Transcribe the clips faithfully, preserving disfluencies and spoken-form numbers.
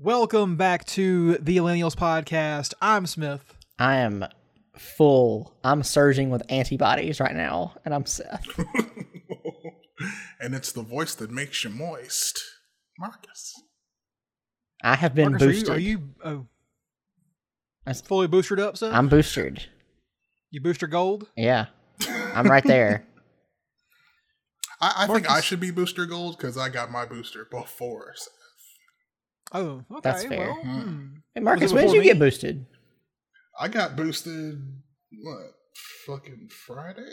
Welcome back to the Millennials Podcast. I'm Smith. I am full. I'm surging with antibodies right now, and I'm Seth. And it's the voice that makes you moist, Marcus. I have been Marcus, boosted. Are you, are you uh, fully boostered up, Seth? I'm boostered. You booster gold? Yeah, I'm right there. I, I think I should be booster gold because I got my booster before Seth. Oh, okay. That's fair. Well, hmm. Hey, Marcus, when did you me? get boosted? I got boosted, what, fucking Friday?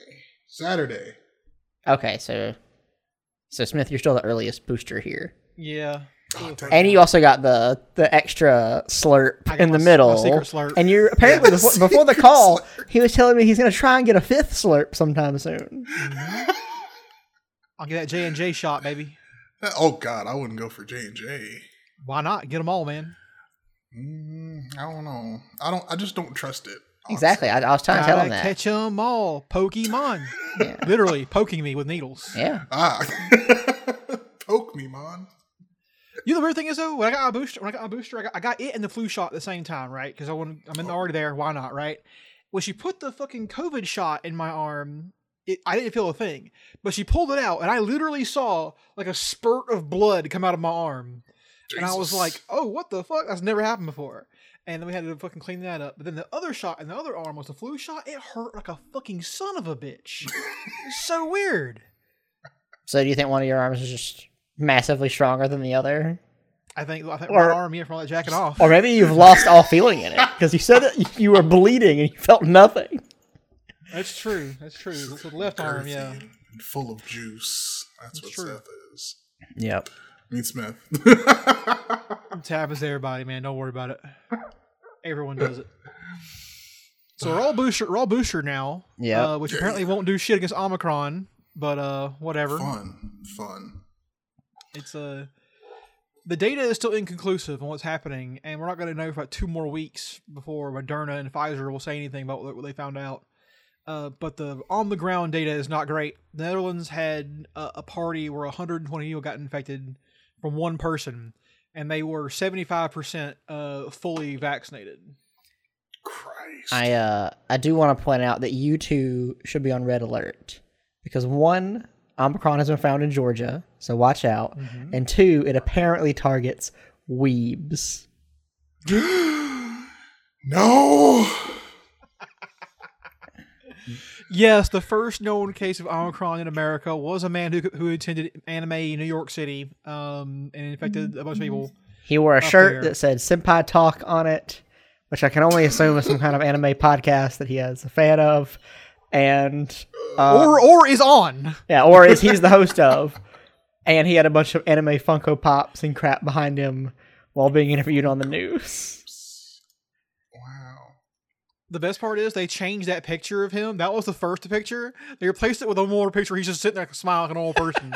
Saturday. Okay, so so Smith, you're still the earliest booster here. Yeah. Oh, and you also got the, the extra slurp in the my, middle. My secret slurp. And you're apparently, yeah, before, before the call, slurp. he was telling me he's going to try and get a fifth slurp sometime soon. I'll get that J and J shot, baby. Oh, God, I wouldn't go for J and J. Why not? Get them all, man. Mm, I don't know. I don't. I just don't trust it. Honestly. Exactly. I, I was trying to tell him that. Catch them all, Pokemon. Yeah. Literally poking me with needles. Yeah. Ah. Poke me, man. You know the weird thing is though, when I got my booster, when I got my booster, I got, I got it and the flu shot at the same time, right? Because I want. I'm in oh. already there. Why not, right? When she put the fucking COVID shot in my arm, It, I didn't feel a thing. But she pulled it out, and I literally saw like a spurt of blood come out of my arm. Jesus. And I was like, oh, what the fuck? That's never happened before. And then we had to fucking clean that up. But then the other shot in the other arm was the flu shot. It hurt like a fucking son of a bitch. It's so weird. So do you think one of your arms is just massively stronger than the other? I think, I think or, one arm here from all that jacking off. Or maybe you've lost all feeling in it. Because you said that you were bleeding and you felt nothing. That's true. That's true. It's the left Girthy arm, yeah. And full of juice. That's, That's what true. Seth is. Yep. Meet Smith. Tab is everybody, man. Don't worry about it. Everyone does it. So we're all booster, we're all booster now. Yeah. Uh, which yeah. apparently won't do shit against Omicron, but uh, whatever. Fun, fun. It's uh, the data is still inconclusive on what's happening, and we're not going to know for about two more weeks before Moderna and Pfizer will say anything about what they found out. Uh, but the on-the-ground data is not great. The Netherlands had a, a party where one hundred twenty people got infected from one person, and they were seventy-five percent uh, fully vaccinated. Christ. I uh, I do want to point out that you two should be on red alert, because one, Omicron has been found in Georgia, so watch out, mm-hmm. and two, it apparently targets weebs. No! Yes, the first known case of Omicron in America was a man who who attended anime in New York City um, and infected a bunch of people. He wore a shirt there that said Senpai Talk on it, which I can only assume is some kind of anime podcast that he is a fan of. and uh, Or or is on. Yeah, or is he's the host of. And he had a bunch of anime Funko Pops and crap behind him while being interviewed on the news. The best part is they changed that picture of him. That was the first picture. They replaced it with a more picture. He's just sitting there smiling like an old person,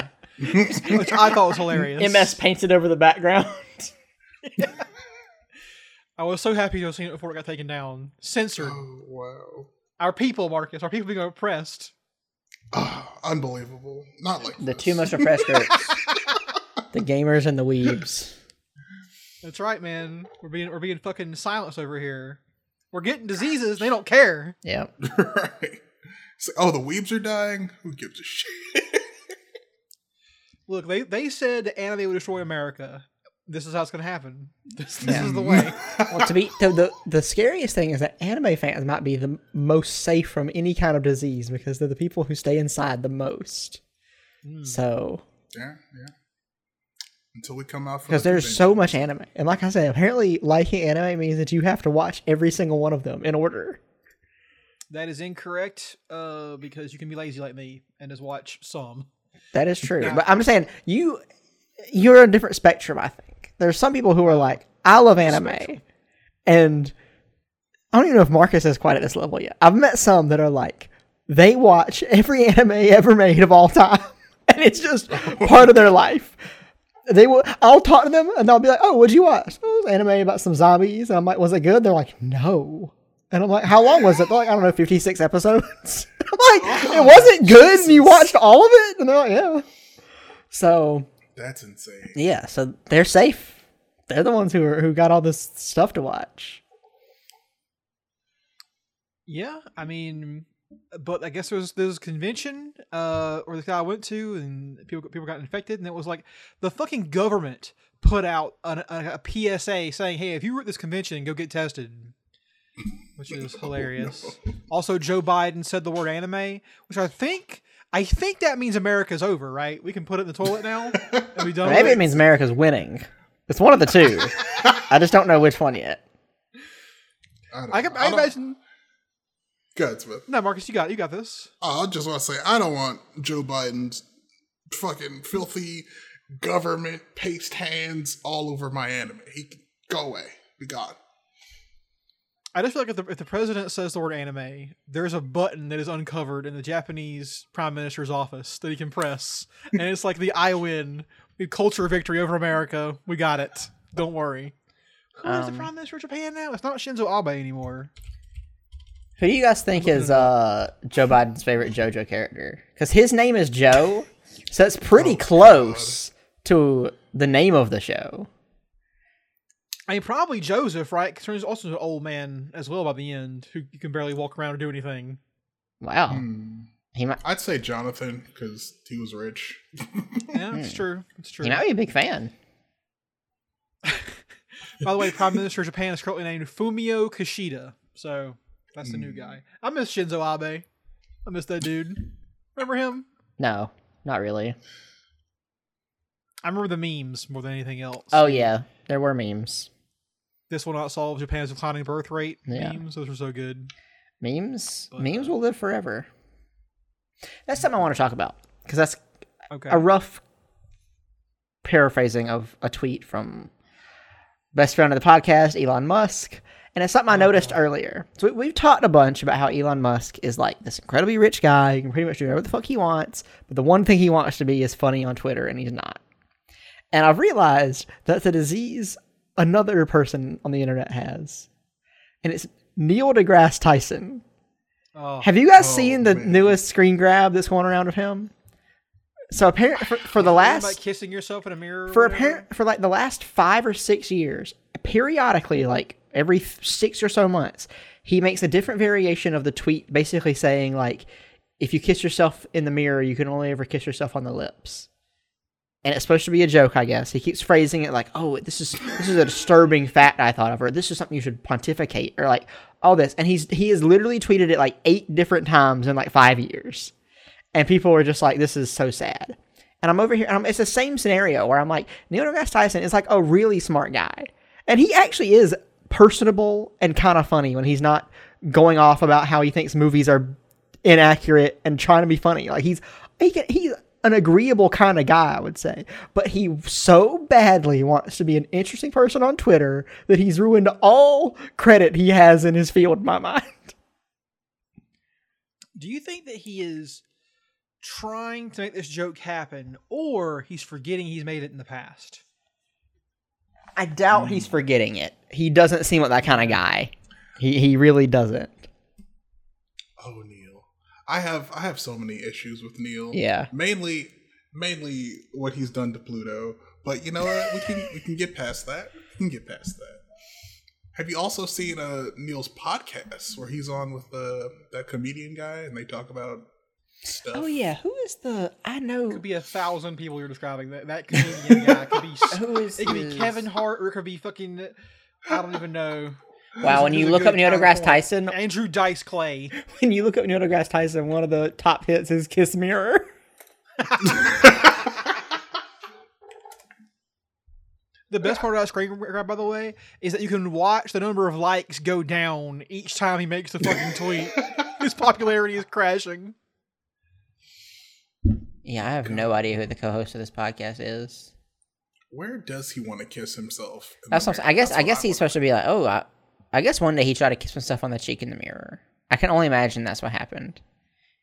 which I thought was hilarious. M S painted over the background. Yeah. I was so happy to have seen it before it got taken down. Censored. Oh, wow. Our people, Marcus. Our people being oppressed. Oh, unbelievable. Not like the this. two most oppressed groups. The gamers and the weebs. That's right, man. We're being we're being fucking silenced over here. We're getting diseases. They don't care. Yeah. Right. So, oh, the weebs are dying? Who gives a shit? Look, they, they said anime would destroy America. this is how it's going to happen. This, this yeah. is the way. Well, to be to the the scariest thing is that anime fans might be the most safe from any kind of disease because they're the people who stay inside the most. Mm. So yeah, yeah. Until we come out, because the there's so much anime, and like I said, apparently liking anime means that you have to watch every single one of them in order. That is incorrect, uh, because you can be lazy like me and just watch some. That is true, no. But I'm just saying you you're a different spectrum, I think. There's some people who are like, I love anime. And I don't even know if Marcus is quite at this level yet. I've met some that are like, they watch every anime ever made of all time. And it's just part of their life. They will. I'll talk to them and they'll be like, oh, what'd you watch? Oh, it was anime about some zombies. And I'm like, was it good? They're like, no. And I'm like, how long was it? They're like, I don't know, fifty-six episodes. I'm like, oh, it wasn't Jesus. Good and you watched all of it? And they're like, yeah. So... That's insane. Yeah, so they're safe. They're the ones who are, who got all this stuff to watch. Yeah, I mean, but I guess there was, there was a convention uh, or the guy I went to and people people got infected and it was like the fucking government put out an, a, a P S A saying, hey, if you were at this convention, go get tested. Which is hilarious. Oh, no. Also, Joe Biden said the word anime, which I think... I think that means America's over, right? We can put it in the toilet now. And we done Maybe it. it means America's winning. It's one of the two. I just don't know which one yet. I, I can I, I imagine. Go ahead, Smith. No, Marcus, you got it. You got this. Oh, I just want to say I don't want Joe Biden's fucking filthy government paste hands all over my anime. He can go away. Be gone. I just feel like if the, if the president says the word anime, there's a button that is uncovered in the Japanese prime minister's office that he can press. And it's like the I win, the culture victory over America. We got it. Don't worry. Who um, is the prime minister of Japan now? It's not Shinzo Abe anymore. Who do you guys think is uh, Joe Biden's favorite JoJo character? Because his name is Joe, so it's pretty oh, close God. to the name of the show. I mean, probably Joseph, right? Because he's also an old man as well by the end, who you can barely walk around or do anything. Wow. Hmm. He might- I'd say Jonathan, because he was rich. Yeah, it's true. It's true. You know, you're a big fan. By the way, Prime Minister of Japan is currently named Fumio Kishida. So, that's the mm. new guy. I miss Shinzo Abe. I miss that dude. Remember him? No, not really. I remember the memes more than anything else. Oh, yeah. There were memes. This will not solve Japan's declining birth rate. Yeah. Memes, those were so good. Memes, but, memes will live forever. That's something I want to talk about because that's okay. a rough paraphrasing of a tweet from best friend of the podcast, Elon Musk, and it's something I noticed oh. earlier. So we, we've talked a bunch about how Elon Musk is like this incredibly rich guy. He can pretty much do whatever the fuck he wants, but the one thing he wants to be is funny on Twitter, and he's not. And I've realized that's a disease another person on the internet has. And it's Neil deGrasse Tyson. Oh, Have you guys oh, seen the man. newest screen grab that's going around of him? So apparently for, for the last... Like kissing yourself in a mirror? For, apparent, for like the last five or six years, periodically, like every six or so months, he makes a different variation of the tweet basically saying like, if you kiss yourself in the mirror, you can only ever kiss yourself on the lips. And it's supposed to be a joke, I guess. He keeps phrasing it like, "Oh, this is this is a disturbing fact I thought of," or "This is something you should pontificate," or like all this. And he's he has literally tweeted it like eight different times in like five years, and people are just like, "This is so sad." And I'm over here, and I'm, it's the same scenario where I'm like, Neil deGrasse Tyson is like a really smart guy, and he actually is personable and kind of funny when he's not going off about how he thinks movies are inaccurate and trying to be funny. Like he's he can he's. an agreeable kind of guy, I would say. But he so badly wants to be an interesting person on Twitter that he's ruined all credit he has in his field, in my mind. Do you think that he is trying to make this joke happen, or he's forgetting he's made it in the past? I doubt mm. he's forgetting it. He doesn't seem like that kind of guy. He he really doesn't. Oh, no. I have I have so many issues with Neil. Yeah. Mainly mainly what he's done to Pluto. But you know what? We can we can get past that. We can get past that. Have you also seen uh, Neil's podcast where he's on with uh, that comedian guy and they talk about stuff. Oh yeah, who is the? I know. It could be a thousand people you're describing. That that Canadian guy could be. Who is? It could is... be Kevin Hart, or it could be fucking. I don't even know. Wow, when you look up Neil deGrasse Tyson, Andrew Dice Clay. When you look up Neil deGrasse Tyson, one of the top hits is "Kiss Mirror." The best part about screen grab, by the way, is that you can watch the number of likes go down each time he makes the fucking tweet. His popularity is crashing. Yeah, I have no idea who the co-host of this podcast is. Where does he want to kiss himself? That's what I'm, I guess. That's I guess I he's supposed to be like, oh, I, I guess one day he tried to kiss himself on the cheek in the mirror. I can only imagine that's what happened.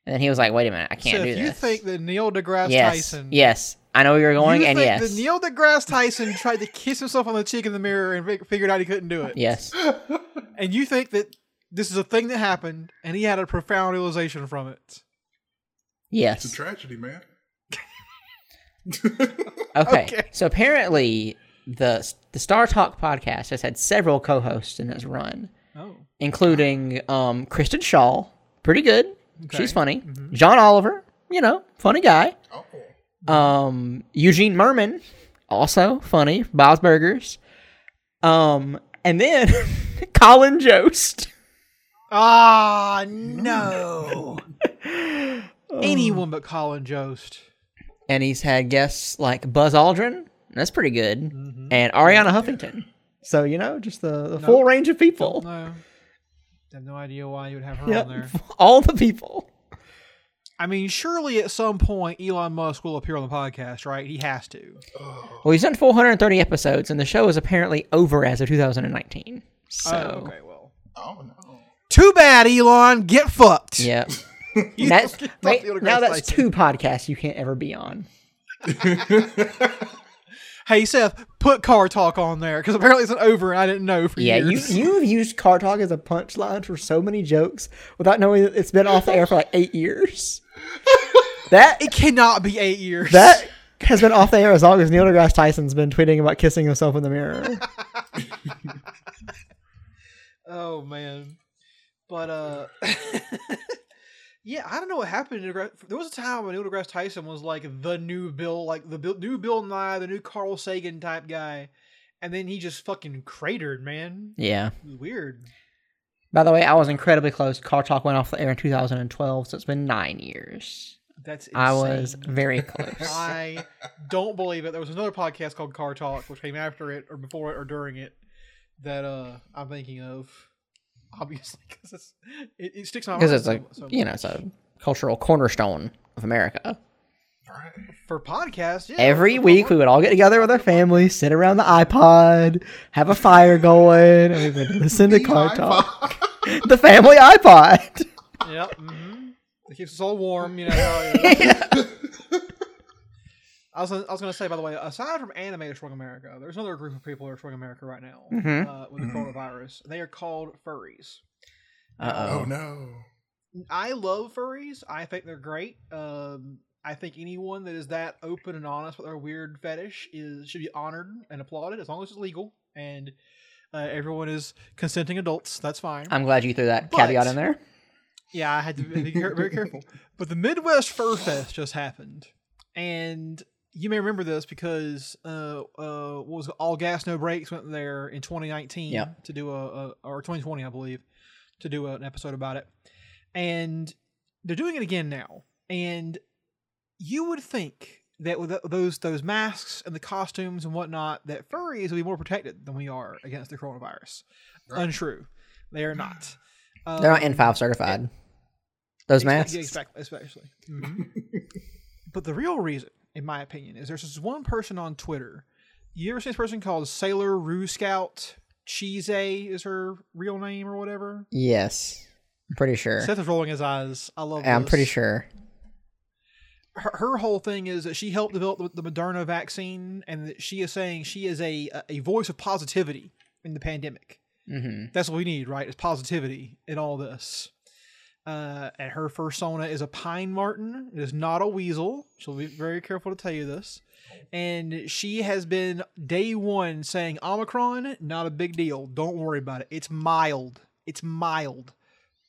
And then he was like, wait a minute, I can't so do if this. You think that Neil deGrasse yes, Tyson... Yes, I know where you're going, you and think yes. You that Neil deGrasse Tyson tried to kiss himself on the cheek in the mirror and figured out he couldn't do it. Yes. And you think that this is a thing that happened, and he had a profound realization from it. Yes. It's a tragedy, man. okay. okay, so apparently the the Star Talk podcast has had several co-hosts in its run, oh. including um, Kristen Schaal, pretty good. Okay. She's funny. Mm-hmm. John Oliver, you know, funny guy. Oh. Um, Eugene Merman, also funny. Bob's Burgers. Um, and then Colin Jost. Ah, oh, no. Anyone but Colin Jost. And he's had guests like Buzz Aldrin. That's pretty good. Mm-hmm. And Ariana Huffington. So, you know, just the, the no, full range of people. No, I have no idea why you would have her yep. on there. All the people. I mean, surely at some point Elon Musk will appear on the podcast, right? He has to. Well, he's done four hundred thirty episodes, and the show is apparently over as of two thousand nineteen. So. Oh, okay, well. Oh, no. Too bad, Elon. Get fucked. Yep. That's, wait, now that's license. Two podcasts you can't ever be on. Hey, Seth, put Car Talk on there, because apparently it's an over and I didn't know for yeah, years. Yeah, you, you've used Car Talk as a punchline for so many jokes without knowing that it's been off the air for like eight years. That It cannot be eight years. That has been off the air as long as Neil deGrasse Tyson's been tweeting about kissing himself in the mirror. Oh, man. But, uh... Yeah, I don't know what happened. There was a time when Neil deGrasse Tyson was like the new Bill, like the Bill, new Bill Nye, the new Carl Sagan type guy, and then he just fucking cratered, man. Yeah, it was weird. By the way, I was incredibly close. Car Talk went off the air in two thousand twelve, so it's been nine years. That's insane. I was very close. I don't believe it. There was another podcast called Car Talk, which came after it, or before it, or during it, that uh, I'm thinking of. Obviously, because it, it sticks out because it's like so, so you know it's a cultural cornerstone of America. For podcasts, yeah, every week we would all get together with our families, sit around the iPod, have a fire going, and we would listen to Car Talk, the family iPod. Yep, mm-hmm. It keeps us all warm, you know. Yeah. I was I was going to say, by the way, aside from anime destroying America, there's another group of people who are destroying America right now mm-hmm. uh, with the mm-hmm. coronavirus. They are called furries. Uh-oh. Oh, no. I love furries. I think they're great. Um, I think anyone that is that open and honest with their weird fetish is should be honored and applauded as long as it's legal. And uh, everyone is consenting adults. That's fine. I'm glad you threw that but, caveat in there. Yeah, I had to be very careful. But the Midwest Fur Fest just happened. And... You may remember this because uh, uh, what was it? All Gas No Brakes went there in twenty nineteen yeah. to do a, a or twenty twenty I believe to do a, an episode about it, and they're doing it again now. And you would think that with those those masks and the costumes and whatnot, that furries will be more protected than we are against the coronavirus. Right. Untrue, they are not. Um, they're not N five certified. And, those masks, exactly, especially. Mm-hmm. But the real reason. In my opinion, is there's this one person on Twitter. You ever seen this person called Sailor Roo Scout? Cheese A is her real name or whatever? Yes. I'm pretty sure. Seth is rolling his eyes. I love this. I'm pretty sure. Her, her whole thing is that she helped develop the, the Moderna vaccine and that she is saying she is a, a voice of positivity in the pandemic. Mm-hmm. That's what we need, right? Is positivity in all this. Uh, and her fursona is a pine marten. It is not a weasel. She'll be very careful to tell you this. And she has been day one saying Omicron, not a big deal. Don't worry about it. It's mild. It's mild.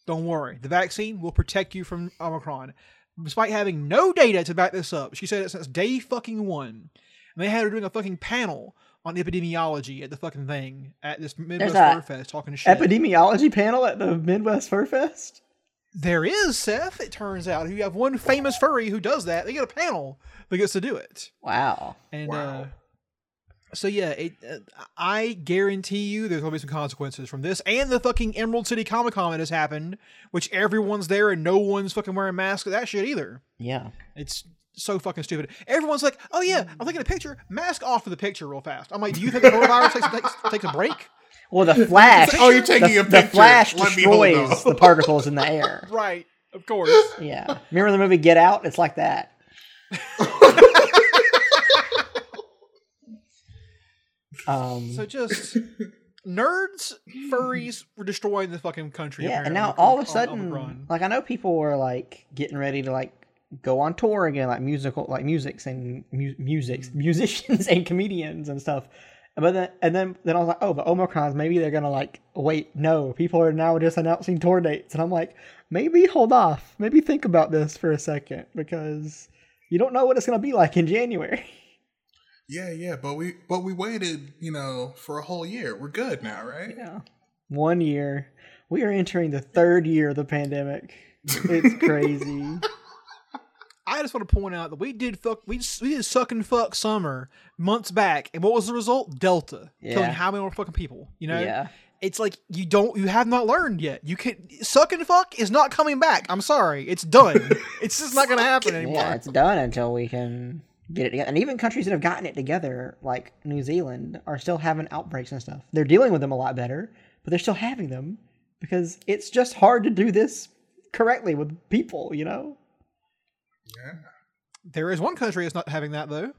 Don't worry. The vaccine will protect you from Omicron. despite having no data to back this up. She said it since day fucking one. And they had her doing a fucking panel on epidemiology at the fucking thing at this Midwest Fur Fest, talking shit. Epidemiology panel at the Midwest Fur Fest? There is, Seth, it turns out. You have one famous furry who does that. They get a panel that gets to do it. Wow. And wow. uh so yeah, it, uh, I guarantee you there's going to be some consequences from this and the fucking Emerald City Comic-Con that has happened, which everyone's there and no one's fucking wearing masks or that shit either. Yeah. It's so fucking stupid. Everyone's like, oh yeah, I'm taking a picture, mask off of the picture real fast. I'm like, do you think the coronavirus takes, takes, takes a break? Well, the Flash. Oh, you're taking the, a picture. The Flash Let destroys the particles in the air. Right. Of course. Yeah. Remember the movie Get Out? It's like that. Um, so just nerds, furries were destroying the fucking country. Yeah, apparently. And now all of a sudden, like I know people were like getting ready to like go on tour again, like musical, like musics and mu- musics, musicians and comedians and stuff. But then, and then, then I was like, oh, but Omicron's, maybe they're gonna like wait. No, people are now just announcing tour dates, and I'm like, maybe hold off, maybe think about this for a second because you don't know what it's gonna be like in January. Yeah, yeah, but we but we waited, you know, for a whole year. We're good now, right? Yeah. One year. We are entering the third year of the pandemic. It's crazy. I just want to point out that we did fuck we we did suck and fuck summer months back, and what was the result? Delta. Yeah. Killing how many more fucking people, you know? Yeah. It's like you don't you have not learned yet. You can suck and fuck is not coming back. I'm sorry. It's done. It's just not going to happen anymore. Yeah, it's done until we can get it together. And even countries that have gotten it together, like New Zealand, are still having outbreaks and stuff. They're dealing with them a lot better, but they're still having them because it's just hard to do this correctly with people, you know? Yeah. There is one country that's not having that, though.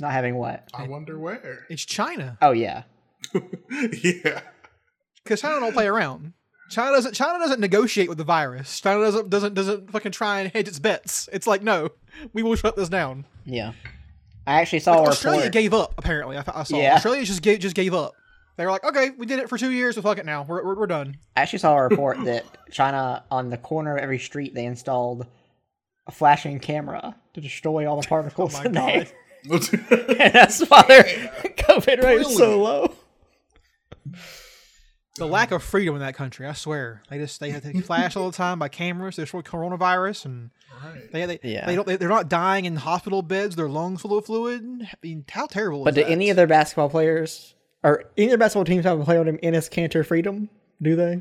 Not having what? I wonder where. It's China. Oh, yeah. Yeah. Because China don't play around. China doesn't China doesn't negotiate with the virus. China doesn't doesn't doesn't fucking try and hedge its bets. It's like, no, we will shut this down. Yeah. I actually saw like, a Australia report. gave up, apparently. I, I saw yeah. Australia just gave, just gave up. They were like, okay, we did it for two years, so fuck it now. We're, we're, we're done. I actually saw a report that China, on the corner of every street, they installed a flashing camera to destroy all the particles oh in there. And that's why their COVID rate is so low. The lack of freedom in that country, I swear. They just they have to flash all the time by cameras. They destroy coronavirus, and right. they they yeah. they don't they, they're not dying in hospital beds. Their lungs full of fluid. I mean, how terrible! But is do that? Any of their basketball players or any of their basketball teams have a player named Enes Kanter Freedom? Do they?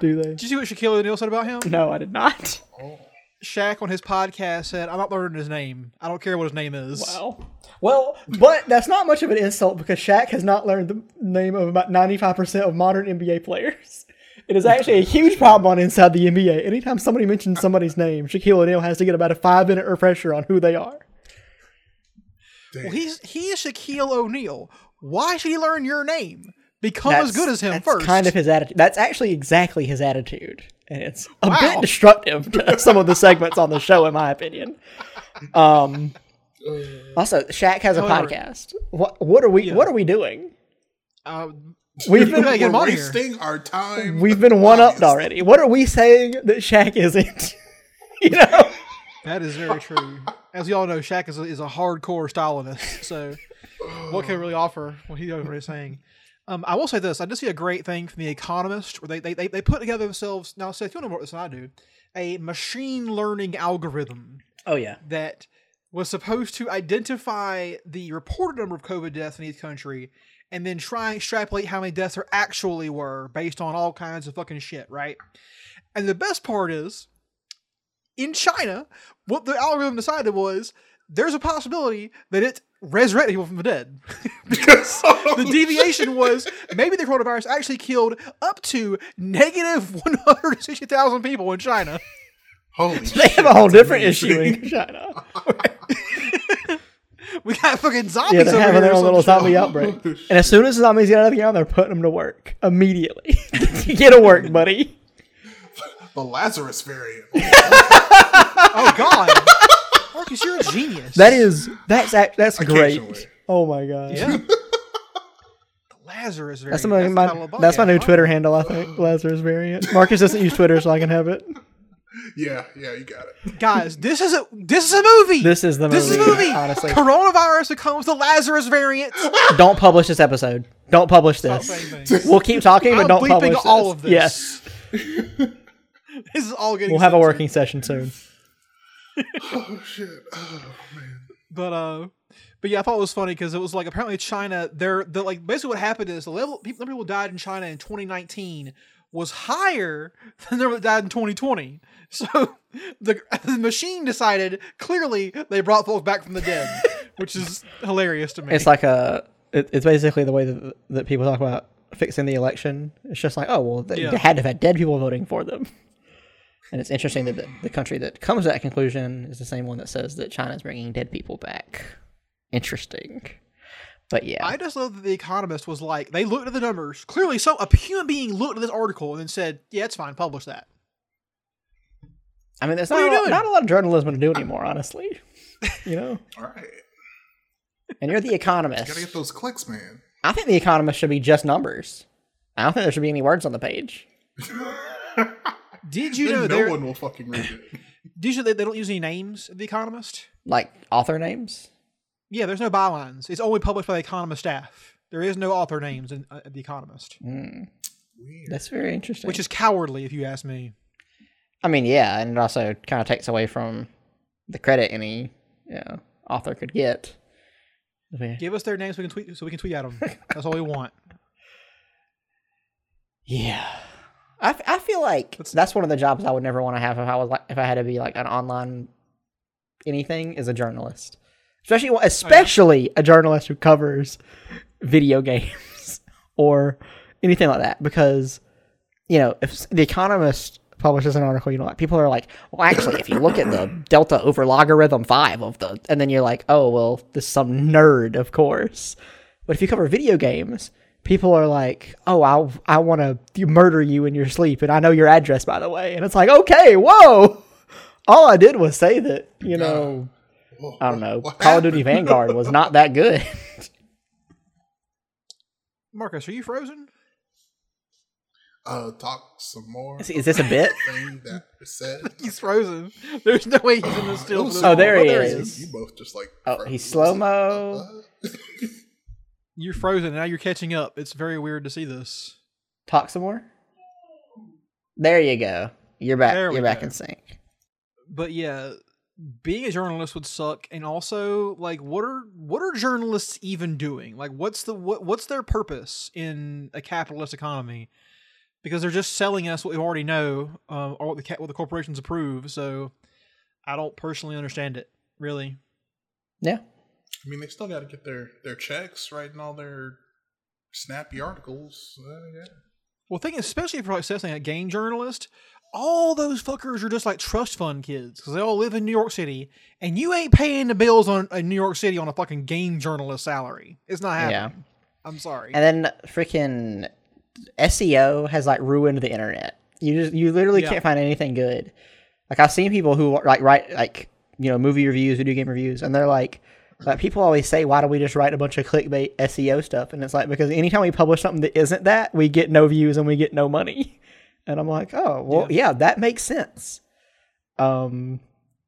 do they? Did you see what Shaquille O'Neal said about him? No, I did not. Oh. Shaq on his podcast said, I'm not learning his name. I don't care what his name is. Wow. Well, but that's not much of an insult because Shaq has not learned the name of about ninety-five percent of modern N B A players. It is actually a huge problem on Inside the N B A. Anytime somebody mentions somebody's name, Shaquille O'Neal has to get about a five-minute refresher on who they are. Damn. Well, he's, he is Shaquille O'Neal. Why should he learn your name? Become that's, as good as him that's first. That's kind of his attitude. That's actually exactly his attitude. And it's a wow. bit destructive to some of the segments on the show, in my opinion. Um, also, Shaq has However, a podcast. What, what are we? Yeah. What are we doing? Uh, we've been making money. Wasting our time. We've been one-upped already. What are we saying that Shaq isn't? You know, that is very true. As we all know, Shaq is a, is a hardcore Stalinist. So, what can we really offer? What he's already saying. Um, I will say this. I did see a great thing from The Economist where they they, they, they put together themselves, now Seth, you know more about this than I do, a machine learning algorithm. Oh, yeah. That was supposed to identify the reported number of COVID deaths in each country and then try and extrapolate how many deaths there actually were based on all kinds of fucking shit, right? And the best part is, in China, what the algorithm decided was there's a possibility that it's resurrected people from the dead because oh, the deviation was maybe the coronavirus actually killed up to negative one hundred sixty thousand people in China. Holy so they shit, have a whole different amazing. issue in China. We got fucking zombies yeah, they're having their own little zombie outbreak. And as soon as the zombies get out of the ground, they're putting them to work immediately. Get to work, buddy. The Lazarus variant. Oh, God. Marcus, you're a genius. That is, that's that's great. Oh my god. Yeah. Lazarus variant. That's my, that's my, that's my new Twitter handle, I think. Lazarus variant. Marcus doesn't use Twitter, so I can have it. Yeah, yeah, you got it. Guys, this is a this is a movie. This is the movie. This is a movie. Honestly. Coronavirus becomes the Lazarus variant. Don't publish this episode. Don't publish this. We'll keep talking, but I'm don't publish this. all of this. Yes. This is all getting We'll have a working too. session soon. Oh, shit. Oh, man. But, uh... But yeah, I thought it was funny because it was like apparently China, they're, they're like basically what happened is the level people, people died in China in twenty nineteen was higher than the number that died in twenty twenty. So the, the machine decided clearly they brought folks back from the dead, which is hilarious to me. It's like a it, it's basically the way that, that people talk about fixing the election. It's just like, oh well, they, yeah. they had to have had dead people voting for them. And it's interesting that the, the country that comes to that conclusion is the same one that says that China's bringing dead people back. Interesting. But yeah, I just love that The Economist was like, they looked at the numbers clearly, so a human being looked at this article and then said, yeah, it's fine, publish that. I mean, there's not a, lot, not a lot of journalism to do anymore, honestly, you know. All right, and you're The Economist, you gotta get those clicks, man. I think The Economist should be just numbers. I don't think there should be any words on the page. Did you then know no they're... one will fucking read it? Did you know they, they don't use any names at The Economist, like author names? Yeah, there's no bylines. It's only published by The Economist staff. There is no author names in uh, The Economist. Mm. That's very interesting. Which is cowardly, if you ask me. I mean, yeah, and it also kind of takes away from the credit any you know, author could get. Okay. Give us their names so we can tweet, so we can tweet at them. That's all we want. Yeah, I, I feel like that's, that's one of the jobs I would never want to have if I was like, if I had to be like an online anything as a journalist. Especially, especially oh, yeah. a journalist who covers video games or anything like that, because you know if The Economist publishes an article, you know, like people are like, well, actually, if you look at the delta over logarithm five of the, and then you're like, oh, well, this is some nerd, of course. But if you cover video games, people are like, oh, I'll, I I want to murder you in your sleep, and I know your address, by the way. And it's like, okay, whoa, all I did was say that, you know. Yeah. I don't know. What Call happened? of Duty Vanguard was not that good. Marcus, are you frozen? Uh, talk some more. Is, is this a bit? That said. He's frozen. There's no way he's in the still. Uh, oh, there he oh, there is. You both just like. Oh, frozen. He's slow mo. You're frozen. Now you're catching up. It's very weird to see this. Talk some more. There you go. You're back. You're go. back in sync. But yeah. Being a journalist would suck, and also, like, what are what are journalists even doing? Like, what's the what, what's their purpose in a capitalist economy? Because they're just selling us what we already know, um, or what the what the corporations approve. So, I don't personally understand it, really. Yeah, I mean, they still got to get their their checks, writing all their snappy articles. Uh, yeah. Well, thing especially if you're like something like game journalist. All those fuckers are just like trust fund kids because they all live in New York City, and you ain't paying the bills on in New York City on a fucking game journalist salary. It's not happening. Yeah. I'm sorry. And then freaking S E O has like ruined the internet. You just you literally yeah. can't find anything good. Like I've seen people who like write like you know movie reviews, video game reviews, and they're like, like people always say, why don't we just write a bunch of clickbait S E O stuff? And it's like because anytime we publish something that isn't that, we get no views and we get no money. And I'm like, oh, well, yeah. yeah, that makes sense. Um,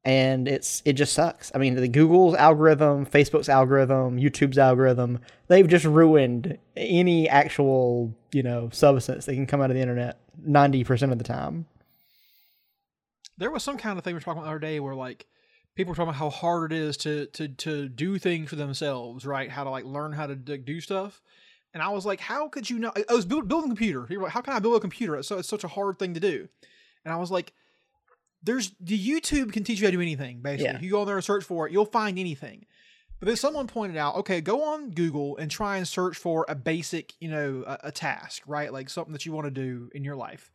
and it's it just sucks. I mean, the Google's algorithm, Facebook's algorithm, YouTube's algorithm, they've just ruined any actual, you know, substance that can come out of the internet ninety percent of the time. There was some kind of thing we were talking about the other day where, like, people were talking about how hard it is to to to do things for themselves, right? How to, like, learn how to do stuff. And I was like, how could you not? I was build, building a computer. People were like, how can I build a computer? It's, so, it's such a hard thing to do. And I was like, there's the YouTube can teach you how to do anything, basically. Yeah. If you go on there and search for it, you'll find anything. But then someone pointed out, okay, go on Google and try and search for a basic, you know, a, a task, right? Like something that you want to do in your life.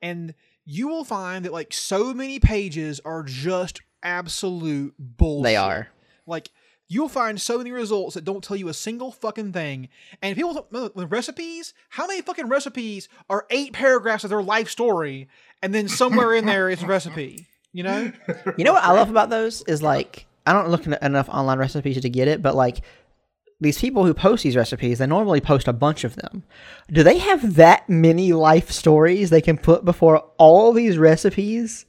And you will find that like so many pages are just absolute bullshit. They are. Like, you'll find so many results that don't tell you a single fucking thing. And people with recipes, how many fucking recipes are eight paragraphs of their life story, and then somewhere in there is a recipe, you know? You know what I love about those is like, I don't look at enough online recipes to get it, but like these people who post these recipes, they normally post a bunch of them. Do they have that many life stories they can put before all these recipes?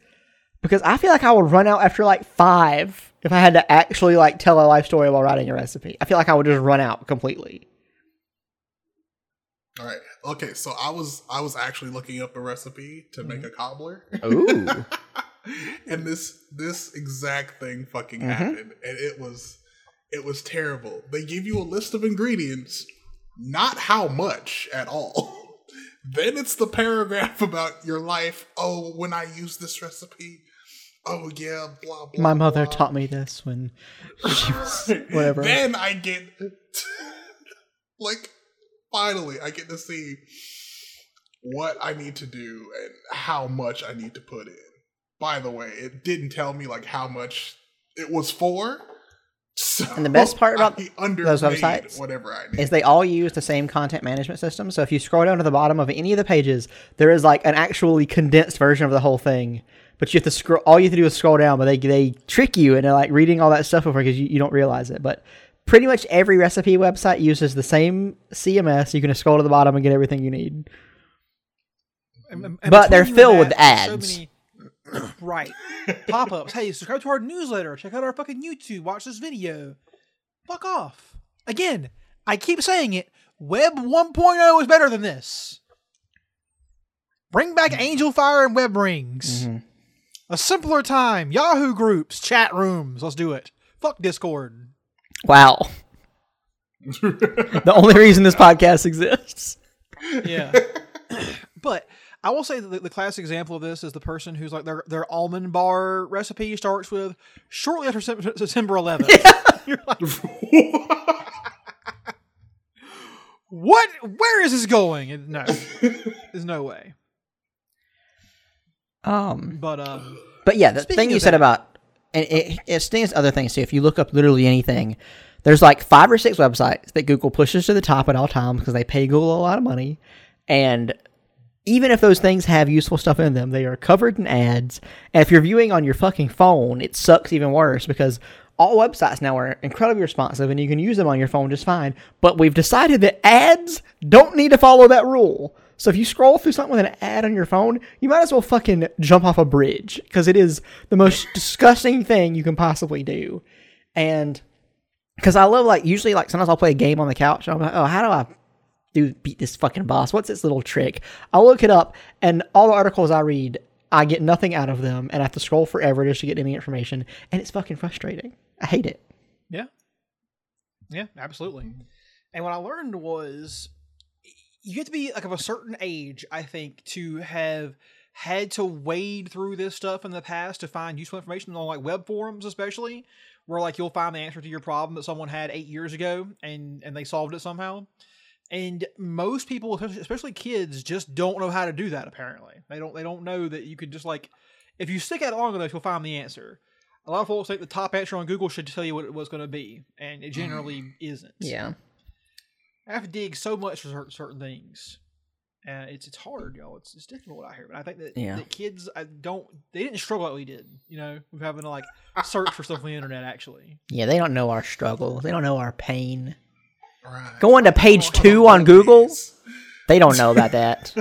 Because I feel like I would run out after like five if I had to actually like tell a life story while writing a recipe. I feel like I would just run out completely. All right. Okay. So I was I was actually looking up a recipe to mm-hmm. make a cobbler. Ooh. And this this exact thing fucking mm-hmm. happened, and it was it was terrible. They give you a list of ingredients, not how much at all. Then it's the paragraph about your life. Oh, when I use this recipe. Oh, yeah, blah, blah, My mother blah. taught me this when she was whatever. Then I get, like, finally, I get to see what I need to do and how much I need to put in. By the way, it didn't tell me, like, how much it was for. So and the best part about those websites whatever I is they all use the same content management system. So if you scroll down to the bottom of any of the pages, there is like an actually condensed version of the whole thing. But you have to scroll. All you have to do is scroll down. But they they trick you into like reading all that stuff over because you, you don't realize it. But pretty much every recipe website uses the same C M S. You can just scroll to the bottom and get everything you need. And, and but they're filled with ads. So many- right. Pop-ups. Hey, subscribe to our newsletter. Check out our fucking YouTube. Watch this video. Fuck off. Again, I keep saying it. Web 1.0 is better than this. Bring back Angel Fire and Web Rings. Mm-hmm. A simpler time. Yahoo groups. Chat rooms. Let's do it. Fuck Discord. Wow. The only reason this podcast exists. Yeah. But... I will say that the, the classic example of this is the person who's like their their almond bar recipe starts with shortly after September eleventh. Yeah. You're like, what? Where is this going? And no, there's no way. Um, but um, but yeah, the thing you said that, about and it it stings other things too. If you look up literally anything, there's like five or six websites that Google pushes to the top at all times because they pay Google a lot of money, and even if those things have useful stuff in them, they are covered in ads. And if you're viewing on your fucking phone, it sucks even worse because all websites now are incredibly responsive and you can use them on your phone just fine. But we've decided that ads don't need to follow that rule. So if you scroll through something with an ad on your phone, you might as well fucking jump off a bridge because it is the most disgusting thing you can possibly do. And because I love like usually like sometimes I'll play a game on the couch and I'm like, oh, how do I... dude, beat this fucking boss. What's its little trick? I'll look it up, and all the articles I read, I get nothing out of them, and I have to scroll forever just to get any information, and it's fucking frustrating. I hate it. Yeah. Yeah, absolutely. And what I learned was you have to be like of a certain age, I think, to have had to wade through this stuff in the past to find useful information on like web forums especially, where like you'll find the answer to your problem that someone had eight years ago, and, and they solved it somehow. And most people, especially kids, just don't know how to do that, apparently. They don't they don't know that you could just, like, if you stick out long enough, you'll find the answer. A lot of folks think the top answer on Google should tell you what it was going to be, and it generally mm. isn't. Yeah. I have to dig so much for certain things. Uh, it's it's hard, y'all. It's, it's difficult out here. But I think that, yeah. that kids I don't, they didn't struggle like we did, you know, with having to, like, search for stuff on the internet, actually. Yeah, they don't know our struggle. They don't know our pain. Right. Going to page two on Google, they don't know about that.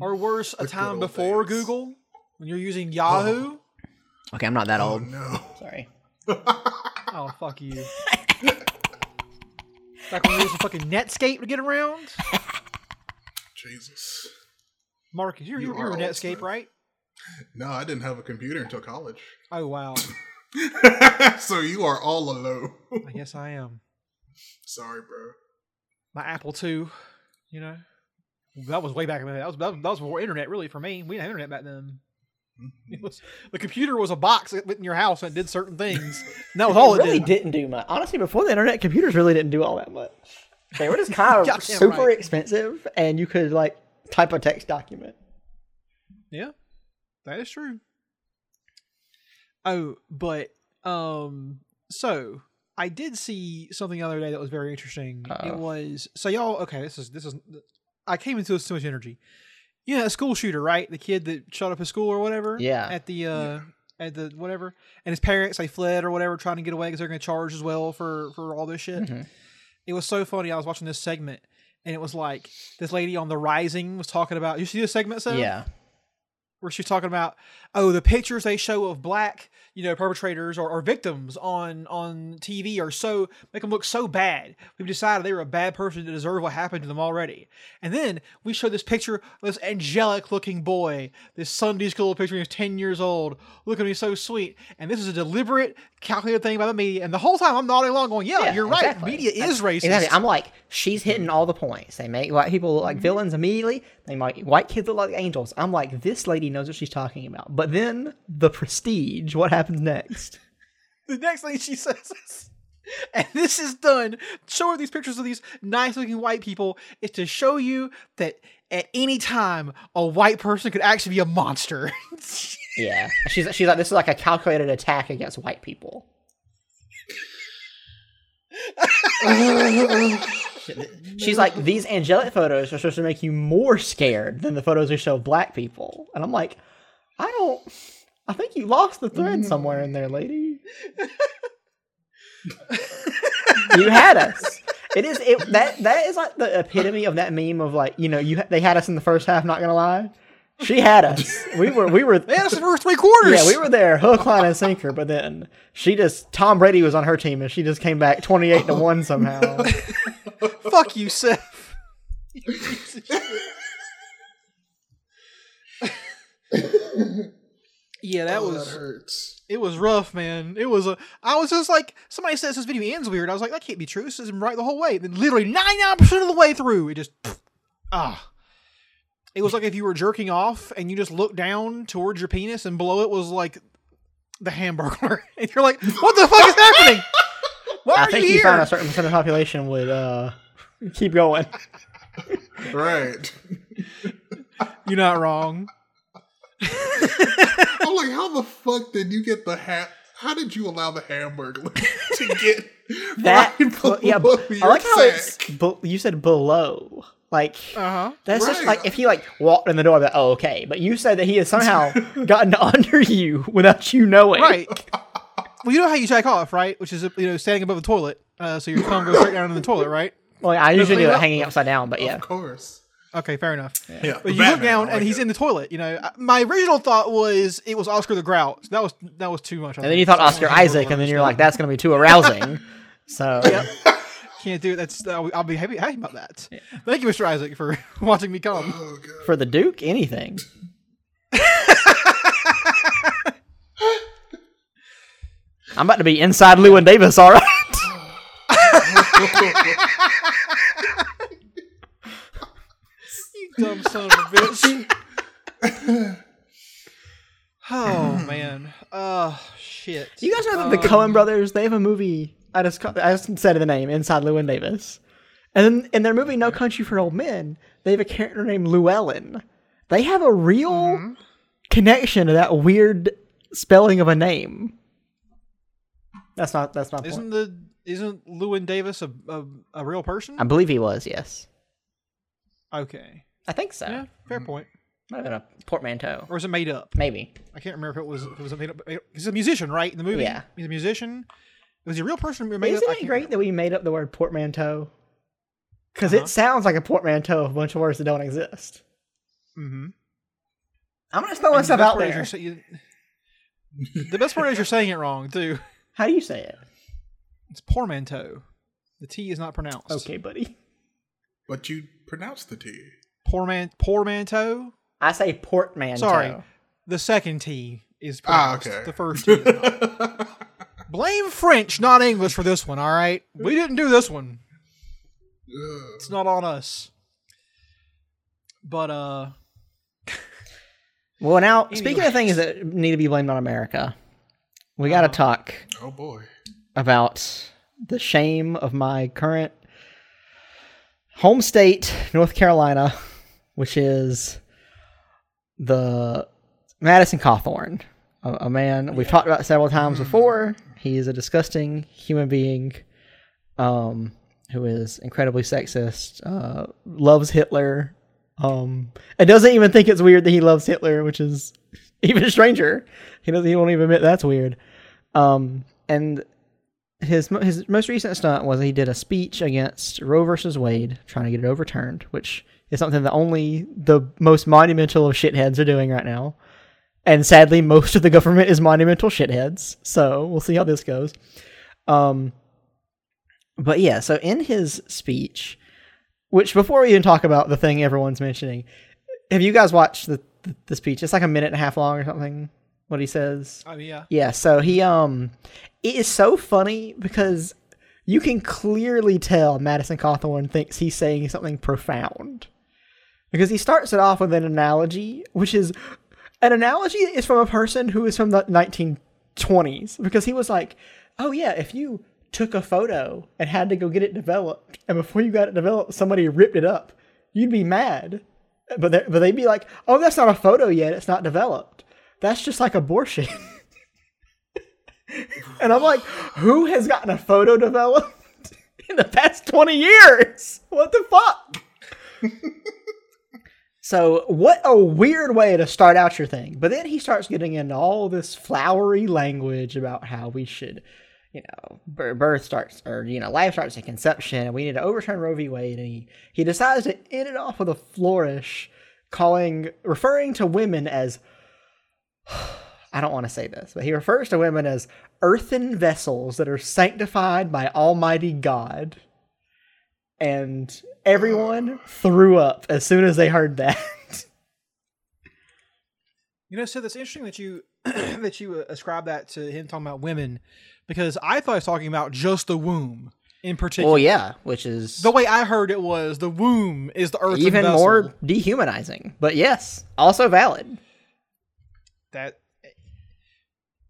Or worse, a time before days. Google, when you're using Yahoo. Oh. Okay, I'm not that oh, old. No. Sorry. Oh, fuck you. Back when we used fucking Netscape to get around. Jesus. Marcus, you're, you were Netscape, man. Right? No, I didn't have a computer until college. Oh, wow. So you are all alone. I guess I am. Sorry, bro. My Apple two, you know, that was way back in the day. That was, that was, that was before internet, really, for me. We didn't have internet back then. Mm-hmm. It was, the computer was a box in your house and did certain things. And that was all it, it really did. Didn't do much. Honestly, before the internet, computers really didn't do all that much. They were just kind of super right. expensive, and you could, like, type a text document. Yeah, that is true. Oh, but, um, so... I did see something the other day that was very interesting. Uh-oh. It was so y'all. Okay, this is this is. I came into this with too much energy. You know, a school shooter, right? The kid that shot up his school or whatever. Yeah. At the uh, yeah. at the whatever, and his parents they fled or whatever, trying to get away because they're going to charge as well for for all this shit. Mm-hmm. It was so funny. I was watching this segment, and it was like this lady on The Rising was talking about. You see this segment, Sam? Yeah. where she's talking about, oh, the pictures they show of black, you know, perpetrators or, or victims on, on T V are so, make them look so bad. We've decided they were a bad person to deserve what happened to them already. And then we show this picture of this angelic looking boy, this Sunday school picture when he's ten years old. Look at me, so sweet. And this is a deliberate, calculated thing by the media. And the whole time I'm nodding along going, yeah, yeah you're exactly. right. Media That's, is racist. Exactly. I'm like, she's hitting all the points. They make white people look like mm-hmm. villains immediately. They make white kids look like angels. I'm like, this lady knows what she's talking about. But then the prestige, what happens next? The next thing she says is, and this is done, show her these pictures of these nice looking white people, is to show you that at any time a white person could actually be a monster. Yeah. She's, she's like, this is like a calculated attack against white people. She's like, these angelic photos are supposed to make you more scared than the photos we show black people. And I'm like, I don't, I think you lost the thread mm. somewhere in there, lady. You had us. It is, it, that, that is like the epitome of that meme of like, you know, you they had us in the first half, not gonna lie. She had us. We were, we were. They had us in the first three quarters. Yeah, we were there, hook, line, and sinker. But then she just, Tom Brady was on her team, and she just came back twenty-eight to one somehow. Fuck you, Seth. You piece of shit. Yeah, that oh, was. That hurts. It was rough, man. It was a. I was just like, somebody says this video ends weird. I was like, that can't be true. This isn't right the whole way. Then literally ninety-nine percent of the way through, it just ah. It was like if you were jerking off and you just looked down towards your penis and below it was like the Hamburglar. And you're like, what the fuck is happening? Why I are think you, you here? Found a certain percent of the population would uh, keep going. Right. You're not wrong. I'm like, how the fuck did you get the hat? How did you allow the Hamburglar to get that? Right yeah, I like how it's, you said below. Like, uh-huh. that's right. Just like, if he, like, walked in the door, I'd be like, oh, okay. But you said that he has somehow gotten under you without you knowing. Right. Well, you know how you jack off, right? Which is, you know, standing above the toilet. Uh, so your tongue goes straight down in the toilet, right? Well, I usually do it up. Hanging upside down, but yeah. Of course. Okay, fair enough. Yeah. yeah but you Batman, look down, like and he's it. In the toilet, you know. My original thought was it was Oscar the Grouch. That was that was too much. I and think. Then you thought so Oscar Isaac, and then you're like, that's going to be too arousing. So. Yep. Can't do it. That's uh, I'll be happy, happy about that. Yeah. Thank you, Mister Isaac, for watching me come. Oh, for the Duke, anything. I'm about to be inside Llewyn Davis, all right. You dumb son of a bitch. Oh man. Oh shit. You guys know that um, the Coen brothers, they have a movie. I just I just said the name, Inside Llewyn Davis. And then in their movie No Country for Old Men, they have a character named Llewellyn. They have a real mm-hmm. connection to that weird spelling of a name. That's not that's not Isn't point. the isn't Llewyn Davis a, a a real person? I believe he was, yes. Okay. I think so. Yeah, fair mm-hmm. point. Might have been a portmanteau. Or is it made up? Maybe. I can't remember if it was if it was made up. He's a musician, right? In the movie. Yeah. He's a musician. Was he a real person we made Isn't up? Isn't it great remember. that we made up the word portmanteau? Because uh-huh. it sounds like a portmanteau of a bunch of words that don't exist. Mm-hmm. I'm going to throw stuff out there. Say- you- the best part is you're saying it wrong, too. How do you say it? It's portmanteau. The T is not pronounced. Okay, buddy. But you pronounce the T. Portman- portmanteau? I say portmanteau. Sorry. The second T is pronounced. Ah, okay. The first T is not. Blame French, not English, for this one, all right? We didn't do this one. It's not on us. But, uh... well, now, anyway. Speaking of things that need to be blamed on America, we gotta uh, talk... Oh, boy. ...about the shame of my current home state, North Carolina, which is the Madison Cawthorn, a, a man we've talked about several times before. He is a disgusting human being um, who is incredibly sexist, uh, loves Hitler, um, and doesn't even think it's weird that he loves Hitler, which is even stranger. He doesn't. He won't even admit that's weird. Um, and his his most recent stunt was he did a speech against Roe versus Wade, trying to get it overturned, which is something that only the most monumental of shitheads are doing right now. And sadly, most of the government is monumental shitheads. So we'll see how this goes. Um, but yeah, so in his speech, which before we even talk about the thing everyone's mentioning, have you guys watched the, the, the speech? It's like a minute and a half long or something, what he says. Oh, yeah. Yeah, so he, um, it is so funny because you can clearly tell Madison Cawthorn thinks he's saying something profound. Because he starts it off with an analogy, which is... An analogy is from a person who is from the nineteen twenties, because he was like, oh yeah, if you took a photo and had to go get it developed, and before you got it developed, somebody ripped it up, you'd be mad. But but they'd be like, oh, that's not a photo yet. It's not developed. That's just like abortion. And I'm like, who has gotten a photo developed in the past twenty years? What the fuck? So what a weird way to start out your thing. But then he starts getting into all this flowery language about how we should, you know, birth starts, or, you know, life starts at conception, and we need to overturn Roe v. Wade. And he, he decides to end it off with a flourish, calling, referring to women as, I don't want to say this, but he refers to women as earthen vessels that are sanctified by Almighty God. And everyone threw up as soon as they heard that. You know, so that's interesting that you that you ascribe that to him talking about women, because I thought he was talking about just the womb in particular. Well, yeah, which is... The way I heard it was the womb is the earthen even vessel. More dehumanizing, but yes, also valid. That...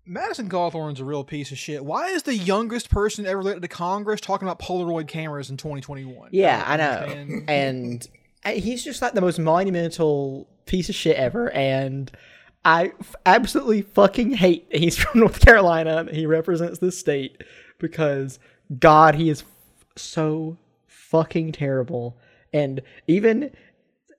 Madison Cawthorn's a real piece of shit. Why is the youngest person ever elected to Congress talking about Polaroid cameras in twenty twenty-one? Yeah, I, I know. And he's just like the most monumental piece of shit ever. And I f- absolutely fucking hate he's from North Carolina. He represents this state because, God, he is f- so fucking terrible. And even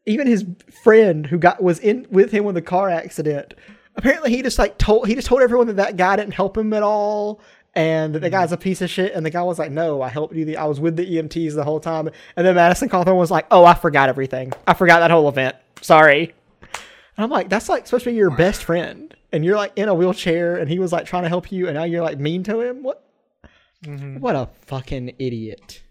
even his friend who got was in with him with the car accident... Apparently he just like told he just told everyone that that guy didn't help him at all, and that the guy's a piece of shit. And the guy was like, "No, I helped you. I was with the E M Ts the whole time." And then Madison Cawthorn was like, "Oh, I forgot everything. I forgot that whole event. Sorry." And I'm like, "That's like supposed to be your best friend, and you're like in a wheelchair, and he was like trying to help you, and now you're like mean to him. What? Mm-hmm. What a fucking idiot."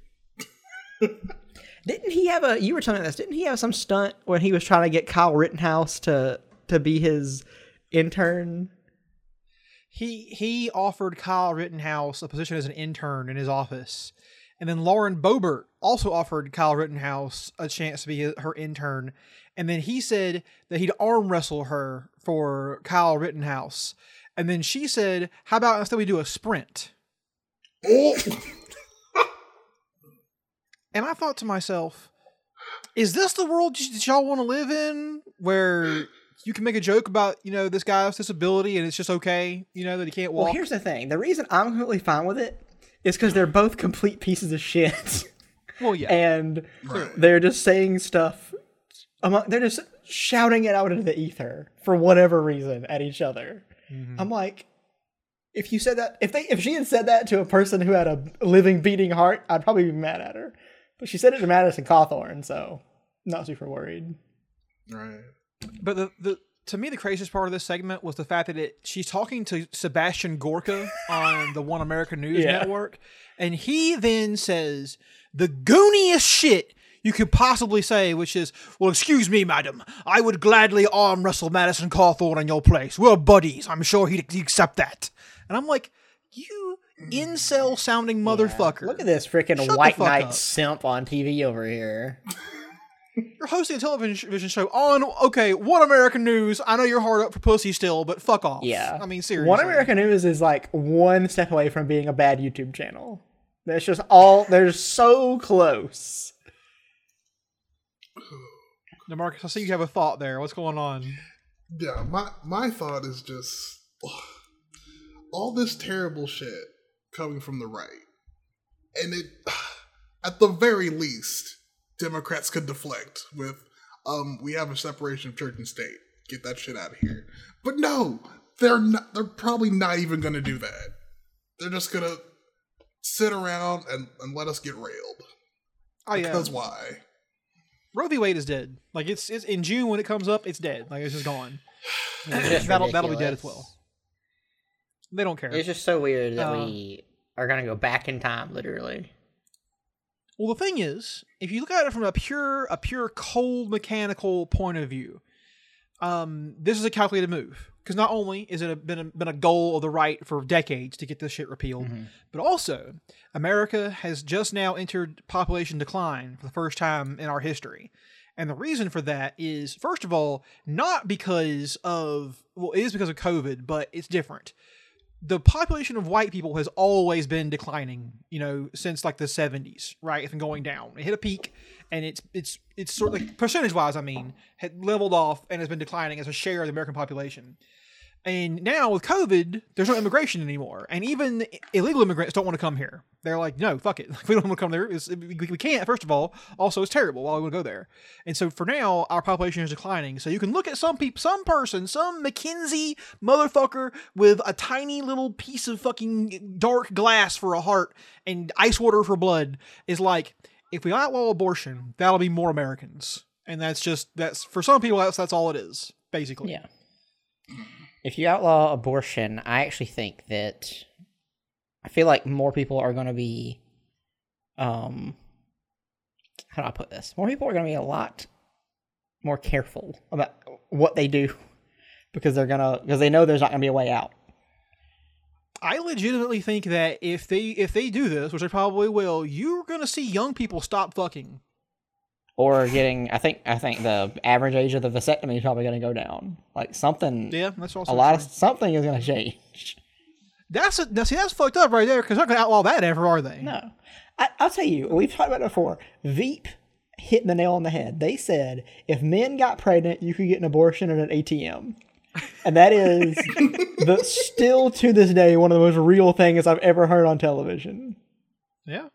Didn't he have a? You were telling us. Didn't he have some stunt when he was trying to get Kyle Rittenhouse to to be his intern? He he offered Kyle Rittenhouse a position as an intern in his office, and then Lauren Boebert also offered Kyle Rittenhouse a chance to be her intern, and then he said that he'd arm wrestle her for Kyle Rittenhouse, and then she said, "How about instead we do a sprint?" And I thought to myself, is this the world that y'all want to live in, where you can make a joke about, you know, this guy's disability and it's just okay, you know, that he can't walk? Well, here's the thing. The reason I'm completely fine with it is because they're both complete pieces of shit. Well, yeah. And right. They're just saying stuff. Among, they're just shouting it out into the ether for whatever reason at each other. Mm-hmm. I'm like, if you said that, if they, if she had said that to a person who had a living, beating heart, I'd probably be mad at her. But she said it to Madison Cawthorn, so not super worried. Right. But the, the to me the craziest part of this segment was the fact that it, she's talking to Sebastian Gorka on the One America News yeah. Network, and he then says the gooniest shit you could possibly say, which is, "Well, excuse me, madam, I would gladly arm wrestle Madison Cawthorn in your place. We're buddies. I'm sure he'd accept that." And I'm like, you incel sounding motherfucker! Yeah. Look at this freaking white knight up. Simp on T V over here. You're hosting a television show on, okay, One American News. I know you're hard up for pussy still, but fuck off. Yeah. I mean, seriously. One American News is like one step away from being a bad YouTube channel. That's just all, they're so close. Now, Marcus, I see you have a thought there. What's going on? Yeah, my, my thought is just, ugh, all this terrible shit coming from the right. And it, at the very least, Democrats could deflect with, um, we have a separation of church and state. Get that shit out of here. But no, they're not, they're probably not even going to do that. They're just going to sit around and, and let us get railed. Oh, yeah. Because why? Roe v. Wade is dead. Like, it's, it's in June when it comes up, it's dead. Like, it's just gone. That'll ridiculous. That'll be dead as well. They don't care. It's just so weird that uh, we are going to go back in time, literally. Well, the thing is, if you look at it from a pure, a pure cold mechanical point of view, um, this is a calculated move. Because not only is it a, been a, been a goal of the right for decades to get this shit repealed, mm-hmm. but also America has just now entered population decline for the first time in our history. And the reason for that is, first of all, not because of, well, it is because of COVID, but it's different. The population of white people has always been declining, you know, since like the seventies, right? It's been going down. It hit a peak, and it's it's it's sort of like percentage-wise, I mean, had leveled off and has been declining as a share of the American population. And now with COVID, there's no immigration anymore. And even illegal immigrants don't want to come here. They're like, no, fuck it. Like, we don't want to come there. It's, we, we can't, first of all. Also, it's terrible. Why would we go there? And so for now, our population is declining. So you can look at some people, some person, some McKinsey motherfucker with a tiny little piece of fucking dark glass for a heart and ice water for blood is like, if we outlaw abortion, that'll be more Americans. And that's just, that's for some people, that's, that's all it is, basically. Yeah. If you outlaw abortion, I actually think that I feel like more people are going to be, um, how do I put this? More people are going to be a lot more careful about what they do because they're going to, because they know there's not going to be a way out. I legitimately think that if they, if they do this, which they probably will, you're going to see young people stop fucking. Or getting, I think, I think the average age of the vasectomy is probably going to go down. Like something, yeah, that's also a lot of something is going to change. That's a, now see, that's fucked up right there because they're not going to outlaw that ever, are they? No, I, I'll tell you, we've talked about it before. Veep hit the nail on the head. They said if men got pregnant, you could get an abortion at an A T M, and that is the still to this day one of the most real things I've ever heard on television. Yeah,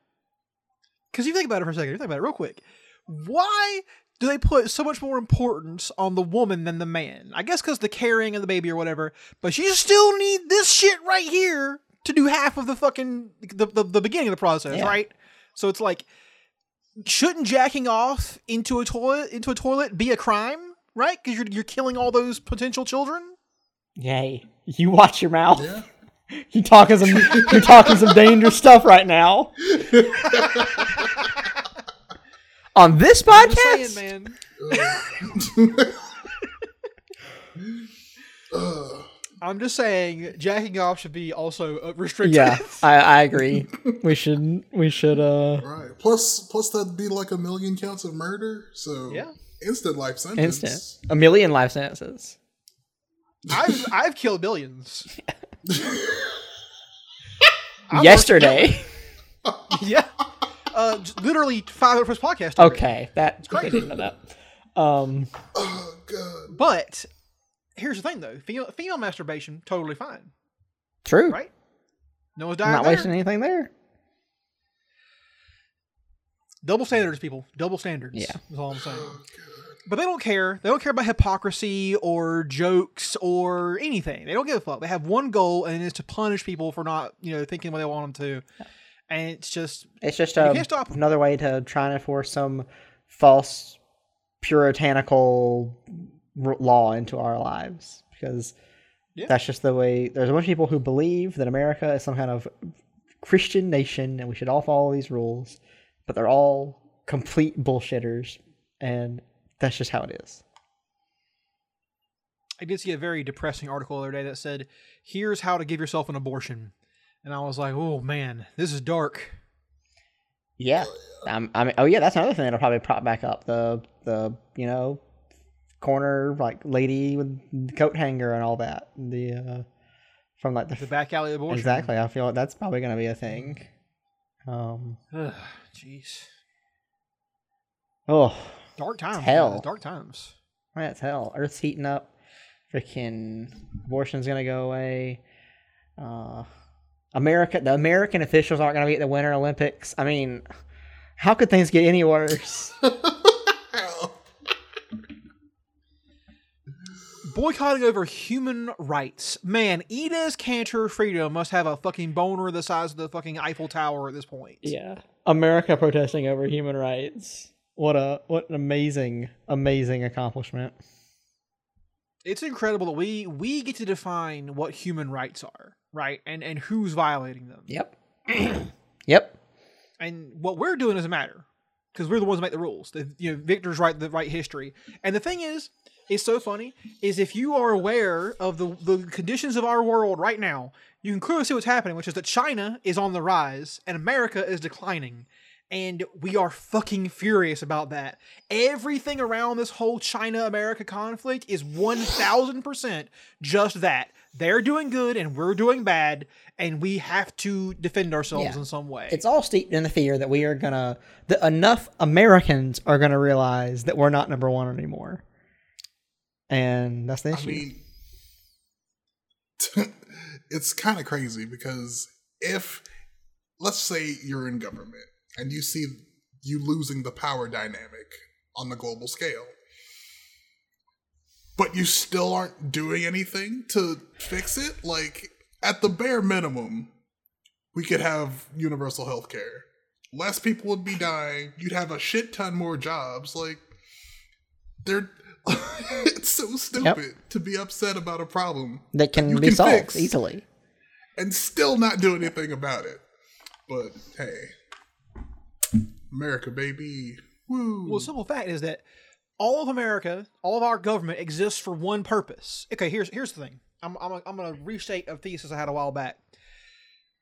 because you think about it for a second. You think about it real quick. Why do they put so much more importance on the woman than the man? I guess because the carrying of the baby or whatever, but you still need this shit right here to do half of the fucking, the, the, the beginning of the process, yeah. Right? So it's like, shouldn't jacking off into a toilet into a toilet be a crime, right? Because you're, you're killing all those potential children? Yay. You watch your mouth. Yeah. You're talking some, you're talking some dangerous stuff right now. On this podcast, saying, man. I'm just saying, jacking off should be also restricted. Yeah, I, I agree. we should, we should. Uh... Right. Plus, plus that'd be like a million counts of murder. So yeah, instant life sentence. Instant, a million life sentences. I've I've killed billions. Yesterday. Yeah. Uh, literally five of the first podcast. Already. Okay, that's great. Didn't know that. Um, oh god! But here's the thing, though: female, female masturbation, totally fine. True, right? No one's dying. Not there. Wasting anything there. Double standards, people. Double standards. Yeah, that's all I'm saying. Oh, but they don't care. They don't care about hypocrisy or jokes or anything. They don't give a fuck. They have one goal, and it is to punish people for not, you know, thinking what they want them to. Yeah. And it's just... It's just a, another way to try and enforce some false puritanical r- law into our lives. Because yeah. that's just the way... There's a bunch of people who believe that America is some kind of Christian nation and we should all follow these rules. But they're all complete bullshitters. And that's just how it is. I did see a very depressing article the other day that said, here's how to give yourself an abortion. And I was like, oh, man, this is dark. Yeah. Um, I mean, oh, yeah, that's another thing that'll probably prop back up. The, the you know, corner, like, lady with the coat hanger and all that. The uh, from, like, the... The back alley abortion. Exactly. I feel like that's probably going to be a thing. Um, Ugh, jeez. Oh. Dark times. Hell. Man, dark times. Man, it's hell. Earth's heating up. Freaking abortion's going to go away. Uh... America, the American officials aren't going to be at the Winter Olympics. I mean, how could things get any worse? Boycotting over human rights. Man, Enes Kanter Freedom must have a fucking boner the size of the fucking Eiffel Tower at this point. Yeah. America protesting over human rights. What a what an amazing, amazing accomplishment. It's incredible that we we get to define what human rights are, right? And and who's violating them. Yep. Yep. And what we're doing doesn't matter because we're the ones who make the rules. The, you know, victors write the right history. And the thing is, it's so funny, is if you are aware of the, the conditions of our world right now, you can clearly see what's happening, which is that China is on the rise and America is declining. And we are fucking furious about that. Everything around this whole China-America conflict is one thousand percent just that. They're doing good and we're doing bad, and we have to defend ourselves yeah. in some way. It's all steeped in the fear that we are going to... that enough Americans are going to realize that we're not number one anymore. And that's the issue. I mean, t- it's kind of crazy because if... let's say you're in government. And you see you losing the power dynamic on the global scale. But you still aren't doing anything to fix it? Like, at the bare minimum, we could have universal health care. Less people would be dying. You'd have a shit ton more jobs. Like, they're... it's so stupid yep. to be upset about a problem that can that be can solved fix easily. And still not do anything about it. But, hey... America, baby. Woo. Well, the simple fact is that all of America, all of our government exists for one purpose. Okay, here's here's the thing. I'm I'm, I'm going to restate a thesis I had a while back.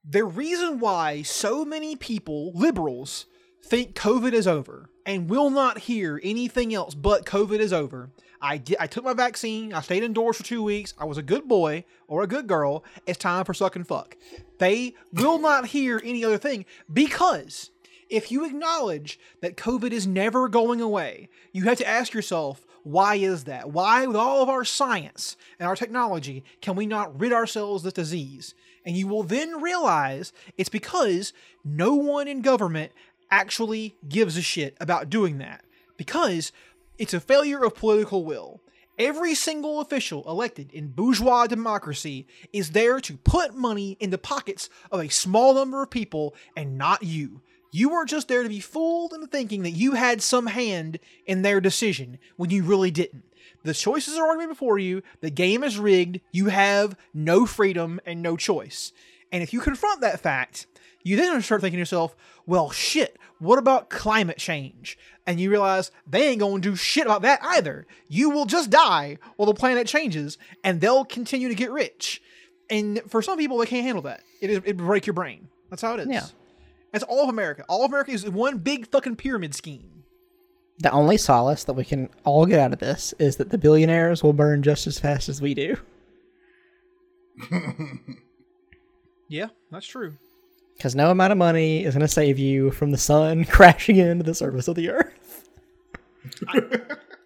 The reason why so many people, liberals, think COVID is over and will not hear anything else but COVID is over. I, did, I took my vaccine. I stayed indoors for two weeks. I was a good boy or a good girl. It's time for suck and fuck. They will not hear any other thing because... if you acknowledge that COVID is never going away, you have to ask yourself, why is that? Why, with all of our science and our technology, can we not rid ourselves of this disease? And you will then realize it's because no one in government actually gives a shit about doing that. Because it's a failure of political will. Every single official elected in bourgeois democracy is there to put money in the pockets of a small number of people and not you. You weren't just there to be fooled into thinking that you had some hand in their decision when you really didn't. The choices are already before you. The game is rigged. You have no freedom and no choice. And if you confront that fact, you then start thinking to yourself, well, shit, what about climate change? And you realize they ain't going to do shit about that either. You will just die while the planet changes, and they'll continue to get rich. And for some people, they can't handle that. It is, it break your brain. That's how it is. Yeah. That's all of America. All of America is one big fucking pyramid scheme. The only solace that we can all get out of this is that the billionaires will burn just as fast as we do. Yeah, that's true. Because no amount of money is going to save you from the sun crashing into the surface of the earth. I,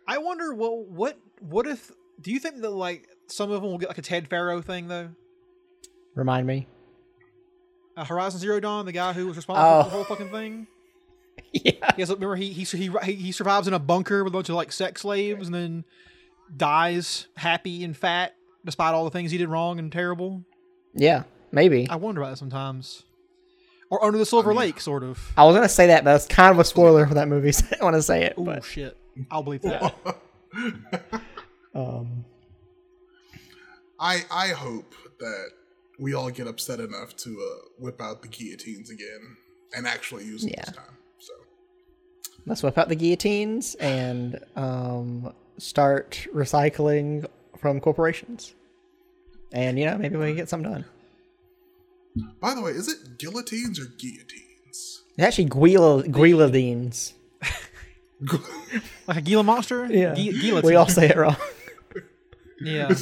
I wonder, well, what, what if... do you think that, like, some of them will get, like, a Ted Farrow thing, though? Remind me. Uh, Horizon Zero Dawn, the guy who was responsible oh. for the whole fucking thing. Yeah. Yes, remember he he he he survives in a bunker with a bunch of like sex slaves and then dies happy and fat despite all the things he did wrong and terrible. Yeah, maybe. I wonder about that sometimes. Or Under the Silver I mean, Lake, sort of. I was gonna say that, but that's kind of a spoiler for that movie. So I don't want to say it. Oh shit! I'll believe that. um, I I hope that we all get upset enough to uh, whip out the guillotines again and actually use them yeah. this time. So let's whip out the guillotines and um, start recycling from corporations. And, you know, maybe we can get something done. By the way, is it guillotines or guillotines? It's actually guillotines. Like a Gila monster? Yeah. Gu- we all say it wrong. Yeah.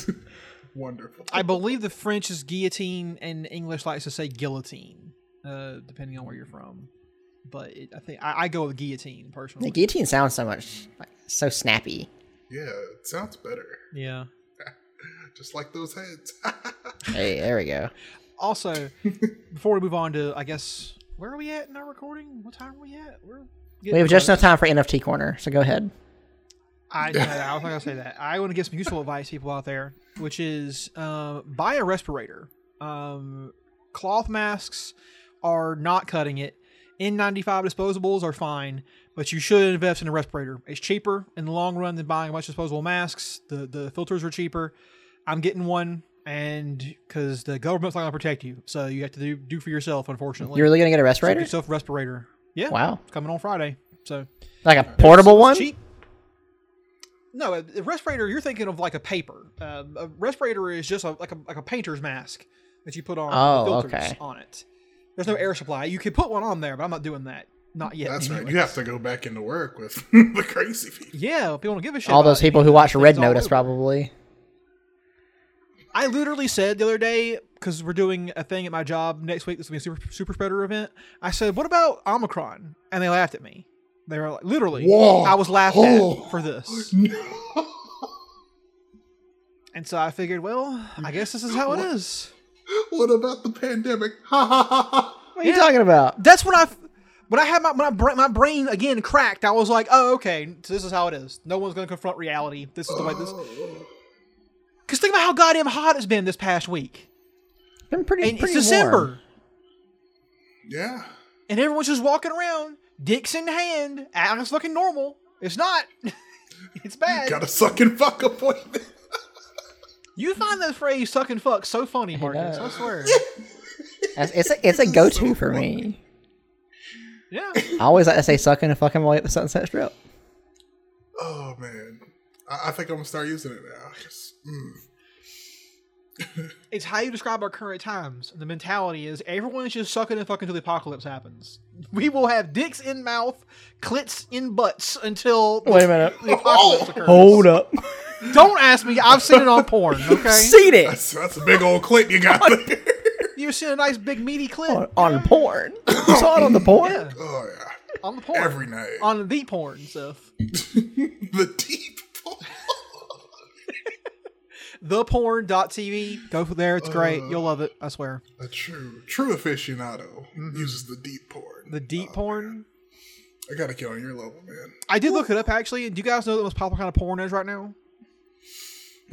Wonderful. I believe the French is guillotine and English likes to say guillotine, uh, depending on where you're from. But it, I think I, I go with guillotine personally. The guillotine sounds so much like, so snappy. Yeah, it sounds better. Yeah, just like those heads. Hey, there we go. Also, before we move on to, I guess, where are we at in our recording? What time are we at? We're we have close. Just enough time for N F T corner, so go ahead. I, I was not going to say that. I want to give some useful advice to people out there, which is uh, buy a respirator. Um, cloth masks are not cutting it. N ninety-five disposables are fine, but you should invest in a respirator. It's cheaper in the long run than buying a bunch of disposable masks. The the filters are cheaper. I'm getting one, and because the government's not going to protect you, so you have to do, do for yourself, unfortunately. You're really going to get a respirator? Get yourself a respirator. Yeah. Wow. It's coming on Friday. So like a portable it's, one? Cheap. No, a, a respirator, you're thinking of like a paper. Uh, a respirator is just a, like a like a painter's mask that you put on oh, with filters okay. on it. There's no air supply. You could put one on there, but I'm not doing that. Not yet. That's anyways. Right. You have to go back into work with the crazy people. Yeah, people don't give a shit. All those people who watch Red Notice, probably. I literally said the other day, because we're doing a thing at my job next week. This will be a super, super spreader event. I said, what about Omicron? And they laughed at me. They were like, literally, whoa. I was laughed oh. at for this. No. And so I figured, well, I guess this is how what? it is. What about the pandemic? Ha ha ha ha! What are you yeah. talking about? That's when I, when I had my when I bra- my brain again cracked. I was like, oh, okay, so this is how it is. No one's going to confront reality. This is the way this. Because think about how goddamn hot it's been this past week. It's been pretty. And pretty it's December. Warm. Yeah. And everyone's just walking around, dicks in hand, acting fucking normal. It's not. It's bad. You got a sucking fuck appointment. You find that phrase "suck and fuck" so funny, Marcus. I swear. It's a, it's a go-to so for funny. me. Yeah. I always like to say "suck and fucking" while at the Sunset Strip. Oh man, I, I think I'm gonna start using it now. Just, mm. It's how you describe our current times. The mentality is everyone's just sucking and fucking until the apocalypse happens. We will have dicks in mouth, clits in butts until wait a minute. The apocalypse occurs. Hold up. Don't ask me. I've seen it on porn, okay? Seen it. That's, that's a big old clit you got there. You've seen a nice big meaty clit. On, on porn. You saw it on the porn? Yeah. Oh, yeah. On the porn. Every night. On the porn stuff. The deep porn. the porn dot t v. Go there. It's great. Uh, You'll love it. I swear. A true true aficionado mm-hmm. uses the deep porn. The deep oh, porn? Man. I got to get on your level, man. I did Ooh. look it up, actually. Do you guys know what the most popular kind of porn is right now?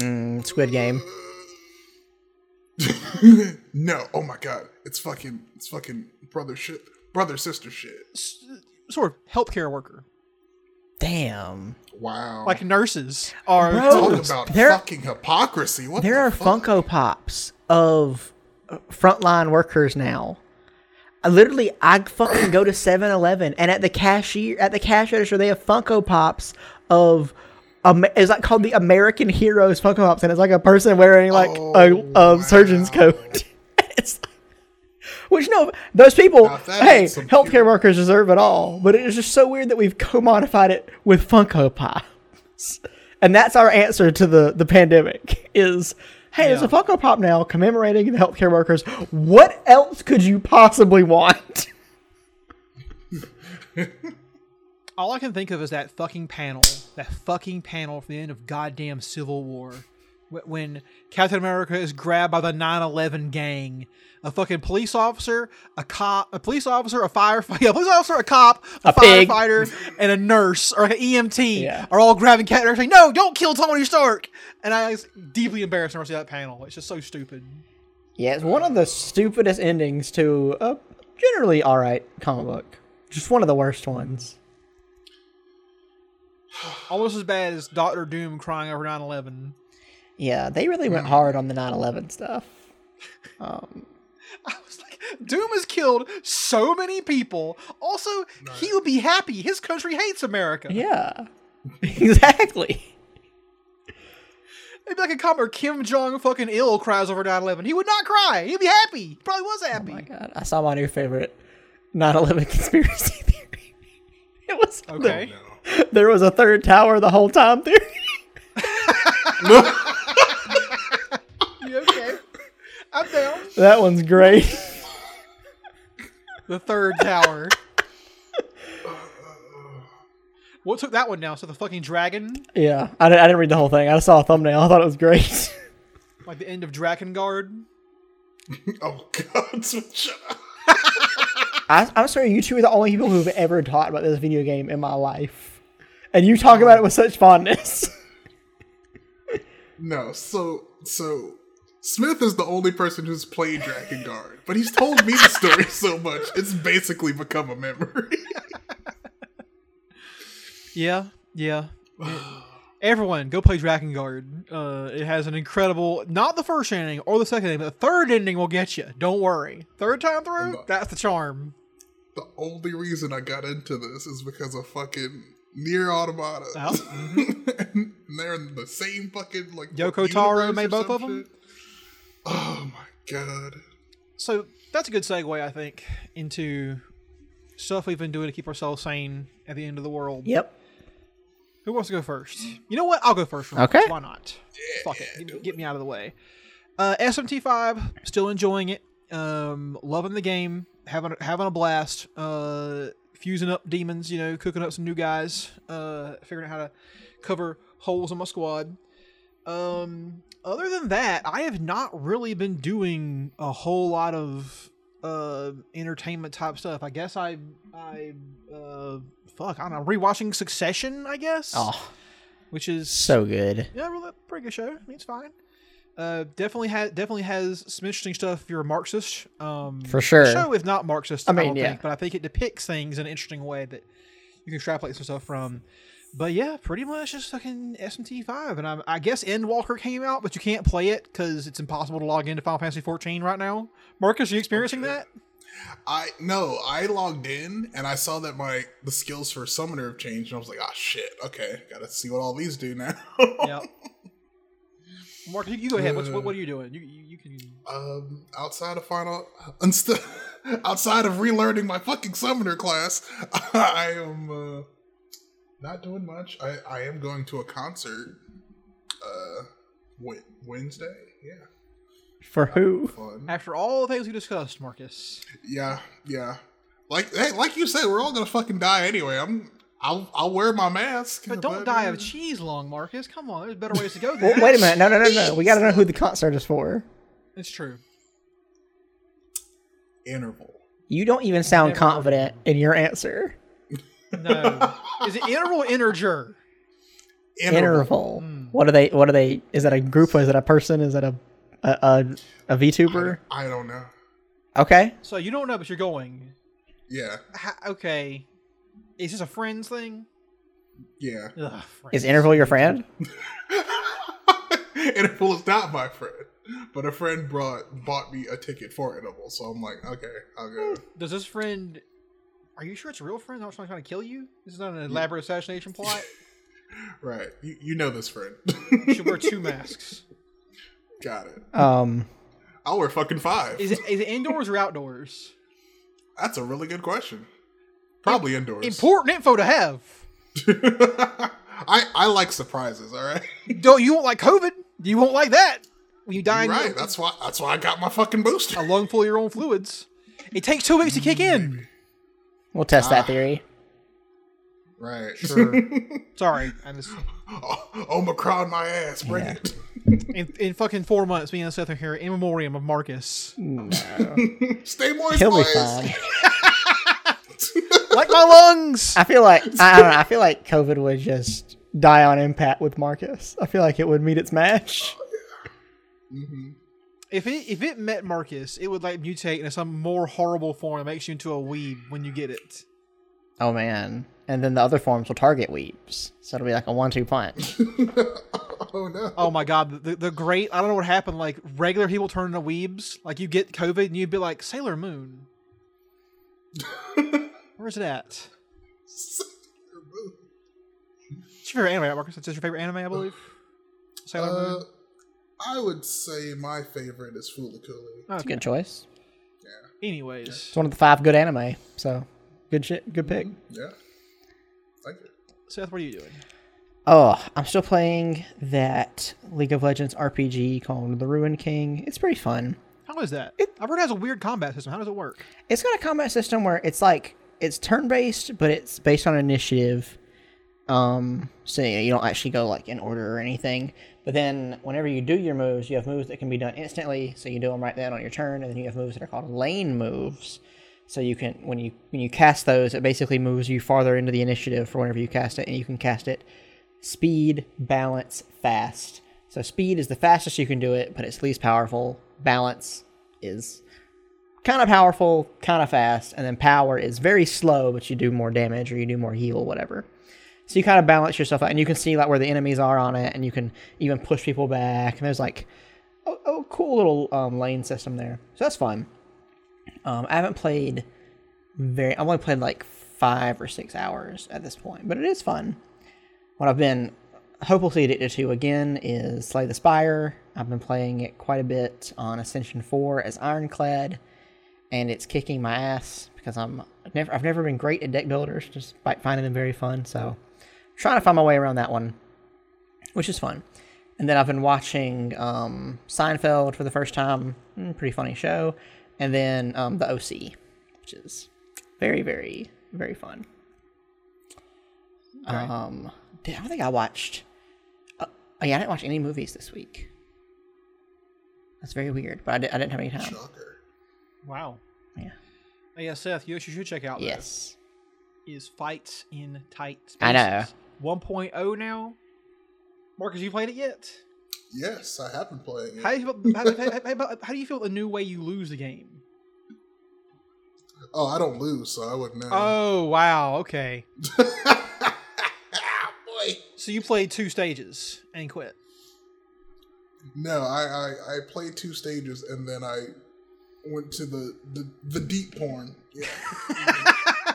Mm, Squid Game. No, oh my god, it's fucking, it's fucking brother shit, brother sister shit. S- sort of healthcare worker. Damn. Wow. Like nurses are talking about there, fucking hypocrisy. What there the are fuck? Funko Pops of frontline workers now. I literally, I fucking go to seven eleven and at the cashier, at the cash register, they have Funko Pops of. Um, it's like called the American Heroes Funko Pops, and it's like a person wearing like oh, a, a wow. surgeon's coat. It's like, which no, those people, hey, healthcare cute. workers deserve it all, but it is just so weird that we've commodified it with Funko Pops, and that's our answer to the the pandemic. Is hey, yeah. there's a Funko Pop now commemorating the healthcare workers. What else could you possibly want? All I can think of is that fucking panel. That fucking panel from the end of goddamn Civil War when Captain America is grabbed by the nine eleven gang. A fucking police officer, a cop, a police officer, a firefighter, a police officer, a cop, a, a firefighter, pig. and a nurse or an E M T yeah. are all grabbing Captain America saying, no, don't kill Tony Stark. And I was deeply embarrassed when I see that panel. It's just so stupid. Yeah, it's one of the stupidest endings to a generally alright comic book. Just one of the worst ones. Almost as bad as Doctor Doom crying over nine eleven. Yeah, they really went hard on the nine eleven stuff. Um, I was like, Doom has killed so many people. Also, no. he would be happy. His country hates America. Yeah, exactly. It'd be like a comic where Kim Jong fucking Il cries over nine eleven. He would not cry. He'd be happy. He probably was happy. Oh my god, I saw my new favorite nine eleven conspiracy theory. It was okay. The- There was a third tower the whole time theory. You okay? I'm down. That one's great. The third tower. What took that one now? So the fucking dragon? Yeah. I didn't, I didn't read the whole thing. I saw a thumbnail. I thought it was great. Like the end of Drakengard? Oh, God. I, I'm sorry. You two are the only people who've ever talked about this video game in my life. And you talk about it with such fondness. No, so so Smith is the only person who's played Drakengard, but he's told me the story so much, it's basically become a memory. yeah, yeah. It, everyone, go play Drakengard. Uh, it has an incredible, not the first ending or the second ending, but the third ending will get you. Don't worry. Third time through, the, that's the charm. The only reason I got into this is because of fucking Nier Automata. Oh. Mm-hmm. and, and they're in the same fucking, like, Yoko Taro made both of them? Shit. Oh my god. So that's a good segue, I think, into stuff we've been doing to keep ourselves sane at the end of the world. Yep. Who wants to go first? You know what? I'll go first. Okay. First. Why not? Yeah, Fuck it. Get, get me out of the way. Uh, S M T five, still enjoying it. Um, loving the game. Having, having a blast. Uh, fusing up demons, you know, cooking up some new guys. Uh, figuring out how to cover holes in my squad. Um... Other than that, I have not really been doing a whole lot of uh, entertainment type stuff. I guess I, I, uh, fuck, I don't know, rewatching Succession, I guess. Oh, which is so good. Yeah, really, pretty good show. I mean, it's fine. Uh, definitely has definitely has some interesting stuff if you're a Marxist. Um, For sure. Show if not Marxist. I mean, I don't yeah. think, but I think it depicts things in an interesting way that you can extrapolate some stuff from. But yeah, pretty much just fucking S M T five, and I, I guess Endwalker came out, but you can't play it because it's impossible to log into Final Fantasy fourteen right now. Marcus, are you experiencing okay. that? I no, I logged in and I saw that my the skills for Summoner have changed, and I was like, ah, oh, shit, okay, gotta see what all these do now. yeah, Marcus, you go ahead. What's, what what are you doing? You you, you can um, outside of Final, instead outside of relearning my fucking Summoner class, I am. Uh, Not doing much. I, I am going to a concert uh, w- Wednesday. Yeah. For who? Fun. After all the things we discussed, Marcus. Yeah, yeah. Like hey, like you said, we're all gonna fucking die anyway. I'm I'll I'll wear my mask. But don't die of cheese long, Marcus. Come on, there's better ways to go. Well, wait a minute. No, no, no, no. We gotta know who the concert is for. It's true. Interval. You don't even sound Never. confident in your answer. No. Is it Interval or Integer? Interval. Interval. Mm. What are they? What are they? Is that a group? Or is that a person? Is that a a, a, a VTuber? I, I don't know. Okay. So you don't know, but you're going. Yeah. How, okay. Is this a Friends thing? Yeah. Ugh, is Interval your friend? Interval is not my friend, but a friend brought bought me a ticket for Interval, so I'm like, okay, I'll go. Does this friend? Are you sure it's a real friend? Not someone trying to kill you? This is not an elaborate assassination plot. Right. You, you know this friend. You should wear two masks. Got it. Um, I'll wear fucking five. Is it, is it indoors or outdoors? That's a really good question. Probably Im- indoors. Important info to have. I, I like surprises, all right? Don't, you won't like COVID. You won't like that. When you die in Right. That's why, that's why I got my fucking booster. A lung full of your own fluids. It takes two weeks to kick in. Maybe. We'll test ah. that theory. Right. Sure. Sorry. I just... oh, Omicron my ass. Bring yeah. it. In, in fucking four months, me and Seth are here in memoriam of Marcus. No. Stay moist, He'll boys. Be fine. Like my lungs. I feel like, I, I don't know, I feel like COVID would just die on impact with Marcus. I feel like it would meet its match. Oh, yeah. Mm-hmm. If it if it met Marcus, it would like mutate into some more horrible form that makes you into a weeb when you get it. Oh man! And then the other forms will target weebs, so it'll be like a one-two punch. Oh no! Oh my god! The the great I don't know what happened. Like regular people turn into weebs. Like you get COVID and you'd be like Sailor Moon. Where's it at? Sailor Moon. It's your favorite anime, Marcus. It's your favorite anime, I believe. Sailor uh, Moon. I would say my favorite is Foolicooly. That's okay. a good choice. Yeah. Anyways. It's one of the five good anime, so good shit, good pick. Yeah. Thank you. Seth, what are you doing? Oh, I'm still playing that League of Legends R P G called The Ruined King. It's pretty fun. How is that? It, I've heard it has a weird combat system. How does it work? It's got a combat system where it's like, it's turn-based, but it's based on initiative. Um, so you know, you don't actually go like in order or anything. But then whenever you do your moves, you have moves that can be done instantly, so you do them right then on your turn, and then you have moves that are called lane moves. So you can, when you when you cast those, it basically moves you farther into the initiative for whenever you cast it, and you can cast it speed, balance, fast. So speed is the fastest you can do it, but it's least powerful. Balance is kind of powerful, kind of fast. And then power is very slow, but you do more damage or you do more heal, whatever. So you kind of balance yourself out. And you can see like where the enemies are on it. And you can even push people back. And there's like a, a cool little um, lane system there. So that's fun. Um, I haven't played very... I've only played like five or six hours at this point. But it is fun. What I've been hopelessly addicted to again is Slay the Spire. I've been playing it quite a bit on Ascension four as Ironclad. And it's kicking my ass because I'm never, I've never been great at deck builders, despite finding them very fun. So I'm trying to find my way around that one, which is fun. And then I've been watching um, Seinfeld for the first time. Pretty funny show. And then um, The O C, which is very, very, very fun. Right. Um, dude, I don't think I watched... Uh, oh, yeah, I didn't watch any movies this week. That's very weird, but I, did, I didn't have any time. Shocker. Wow. Yeah. Yeah, Seth, you should check out. Yes. Though, is Fights in Tight Spaces. I know. one point oh now. Marcus, you played it yet? Yes, I have been playing it. How do you, how, how, how, how do you feel the new way you lose the game? Oh, I don't lose, so I wouldn't know. Oh, wow. Okay. Boy. So you played two stages and quit. No, I, I, I played two stages and then I... Went to the, the, the deep porn. Yeah. Yeah.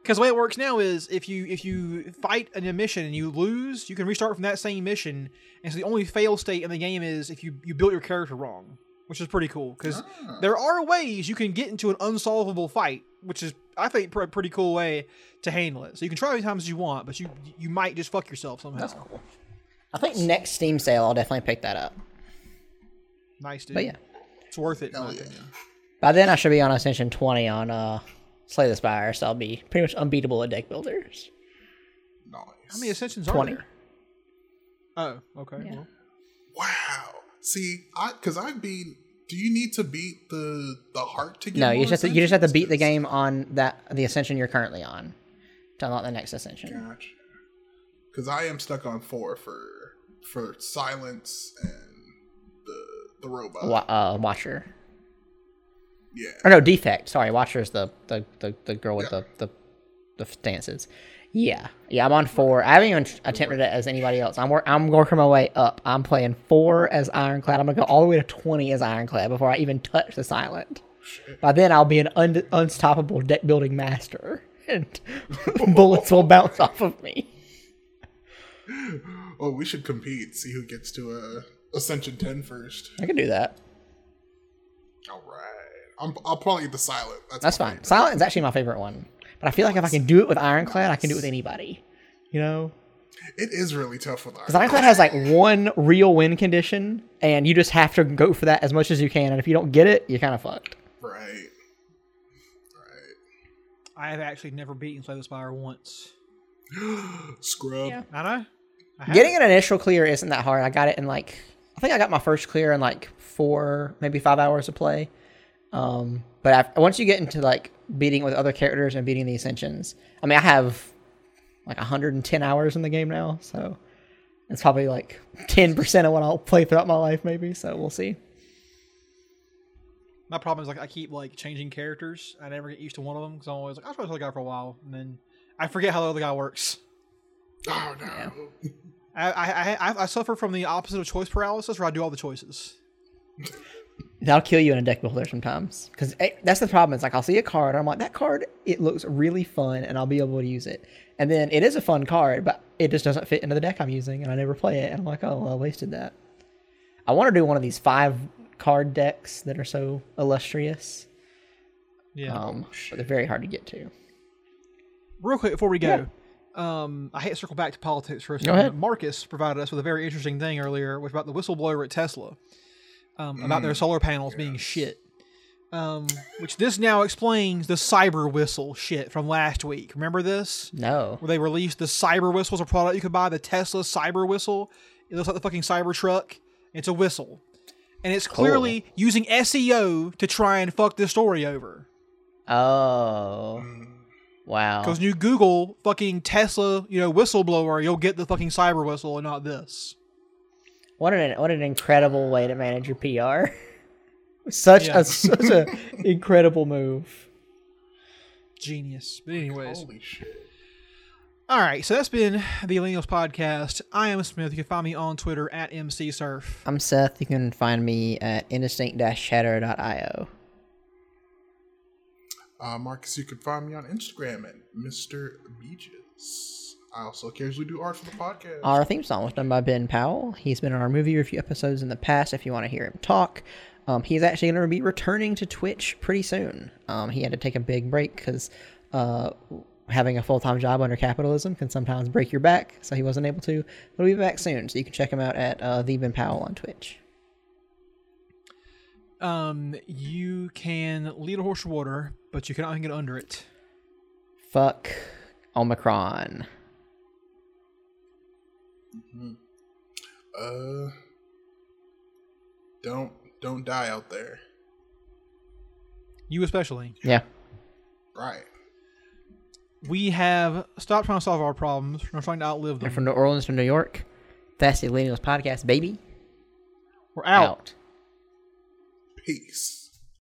Because the way it works now is if you if you fight a mission and you lose, you can restart from that same mission. And so the only fail state in the game is if you, you built your character wrong, which is pretty cool. Because ah. there are ways you can get into an unsolvable fight, which is, I think, a pretty cool way to handle it. So you can try as many times as you want, but you, you might just fuck yourself somehow. That's cool. I think next Steam sale, I'll definitely pick that up. Nice, dude. But yeah. It's worth it. Yeah. By then, I should be on Ascension twenty on uh, Slay the Spire, so I'll be pretty much unbeatable at deck builders. Nice. How many Ascensions twenty. Are there? Oh, okay. Yeah. Well. Wow. See, I because I've been. Do you need to beat the the heart to get? No, you just to, you just have to beat the game on that the Ascension you're currently on to unlock the next Ascension. Gotcha. Because I am stuck on four for for silence and. The robot. Wa- uh, Watcher. Yeah. Or no, Defect. Sorry, Watcher is the, the, the, the girl with yeah. the, the the stances. Yeah. Yeah, I'm on four. I haven't even attempted it as anybody else. I'm, wor- I'm working my way up. I'm playing four as Ironclad. I'm going to go all the way to twenty as Ironclad before I even touch the Silent. Shit. By then, I'll be an un- unstoppable deck-building master. And bullets will bounce off of me. Oh, we should compete. See who gets to... Uh... Ascension ten first. I can do that. All right. I'm, I'll probably get the Silent. That's, That's fine. Favorite. Silent is actually my favorite one. But I feel like nice. If I can do it with Ironclad, nice. I can do it with anybody. You know? It is really tough with Ironclad. Because Ironclad has like one real win condition, and you just have to go for that as much as you can. And if you don't get it, you're kind of fucked. Right. Right. I have actually never beaten Slay the Spire once. Scrub. Yeah. I know. I Getting an initial clear isn't that hard. I got it in like... I think I got my first clear in like four, maybe five hours of play. Um, but after, once you get into like beating with other characters and beating the Ascensions, I mean, I have like one hundred ten hours in the game now. So it's probably like ten percent of what I'll play throughout my life maybe. So we'll see. My problem is like I keep like changing characters. I never get used to one of them because I'm always like, I'll try the other guy for a while. And then I forget how the other guy works. Oh, no. Yeah. I, I I I suffer from the opposite of choice paralysis, where I do all the choices. That'll kill you in a deck builder sometimes, because that's the problem. It's like I'll see a card, and I'm like, that card, it looks really fun, and I'll be able to use it. And then it is a fun card, but it just doesn't fit into the deck I'm using, and I never play it. And I'm like, oh, well, I wasted that. I want to do one of these five card decks that are so illustrious. Yeah, um, but they're very hard to get to. Real quick before we go. Yeah. Um, I hate to circle back to politics for a second. Marcus provided us with a very interesting thing earlier which about the whistleblower at Tesla um, mm. about their solar panels yes. being shit. Um, which this now explains the cyber whistle shit from last week. Remember this? No. Where they released the cyber whistle as a product you could buy, the Tesla cyber whistle. It looks like the fucking cyber truck. It's a whistle. And it's clearly cool. using S E O to try and fuck this story over. Oh. Mm. Wow. Because when you Google fucking Tesla, you know, whistleblower, you'll get the fucking cyber whistle and not this. What an what an incredible way to manage your P R. Such yeah. a such a incredible move. Genius. But anyways. Holy shit. All right, so that's been the Millennials Podcast. I am Smith. You can find me on Twitter at MCSurf. I'm Seth. You can find me at indistinct dash shadow dot io. Uh, Marcus, you can find me on Instagram at Mister Beaches. I also occasionally do art for the podcast. Our theme song was done by Ben Powell. He's been on our movie review episodes in the past if you want to hear him talk. Um, he's actually going to be returning to Twitch pretty soon. Um, he had to take a big break because... Uh, having a full-time job under capitalism can sometimes break your back, so he wasn't able to, but he'll be back soon, so you can check him out at uh, The Ben Powell on Twitch. Um, you can lead a horse to water, but you cannot get under it. Fuck Omicron. Mm-hmm. Uh, don't don't die out there. You especially. Yeah. Right. We have stopped trying to solve our problems. We're trying to outlive them. We're from New Orleans, from New York. That's the Millennials Podcast, baby. We're out. out. Peace.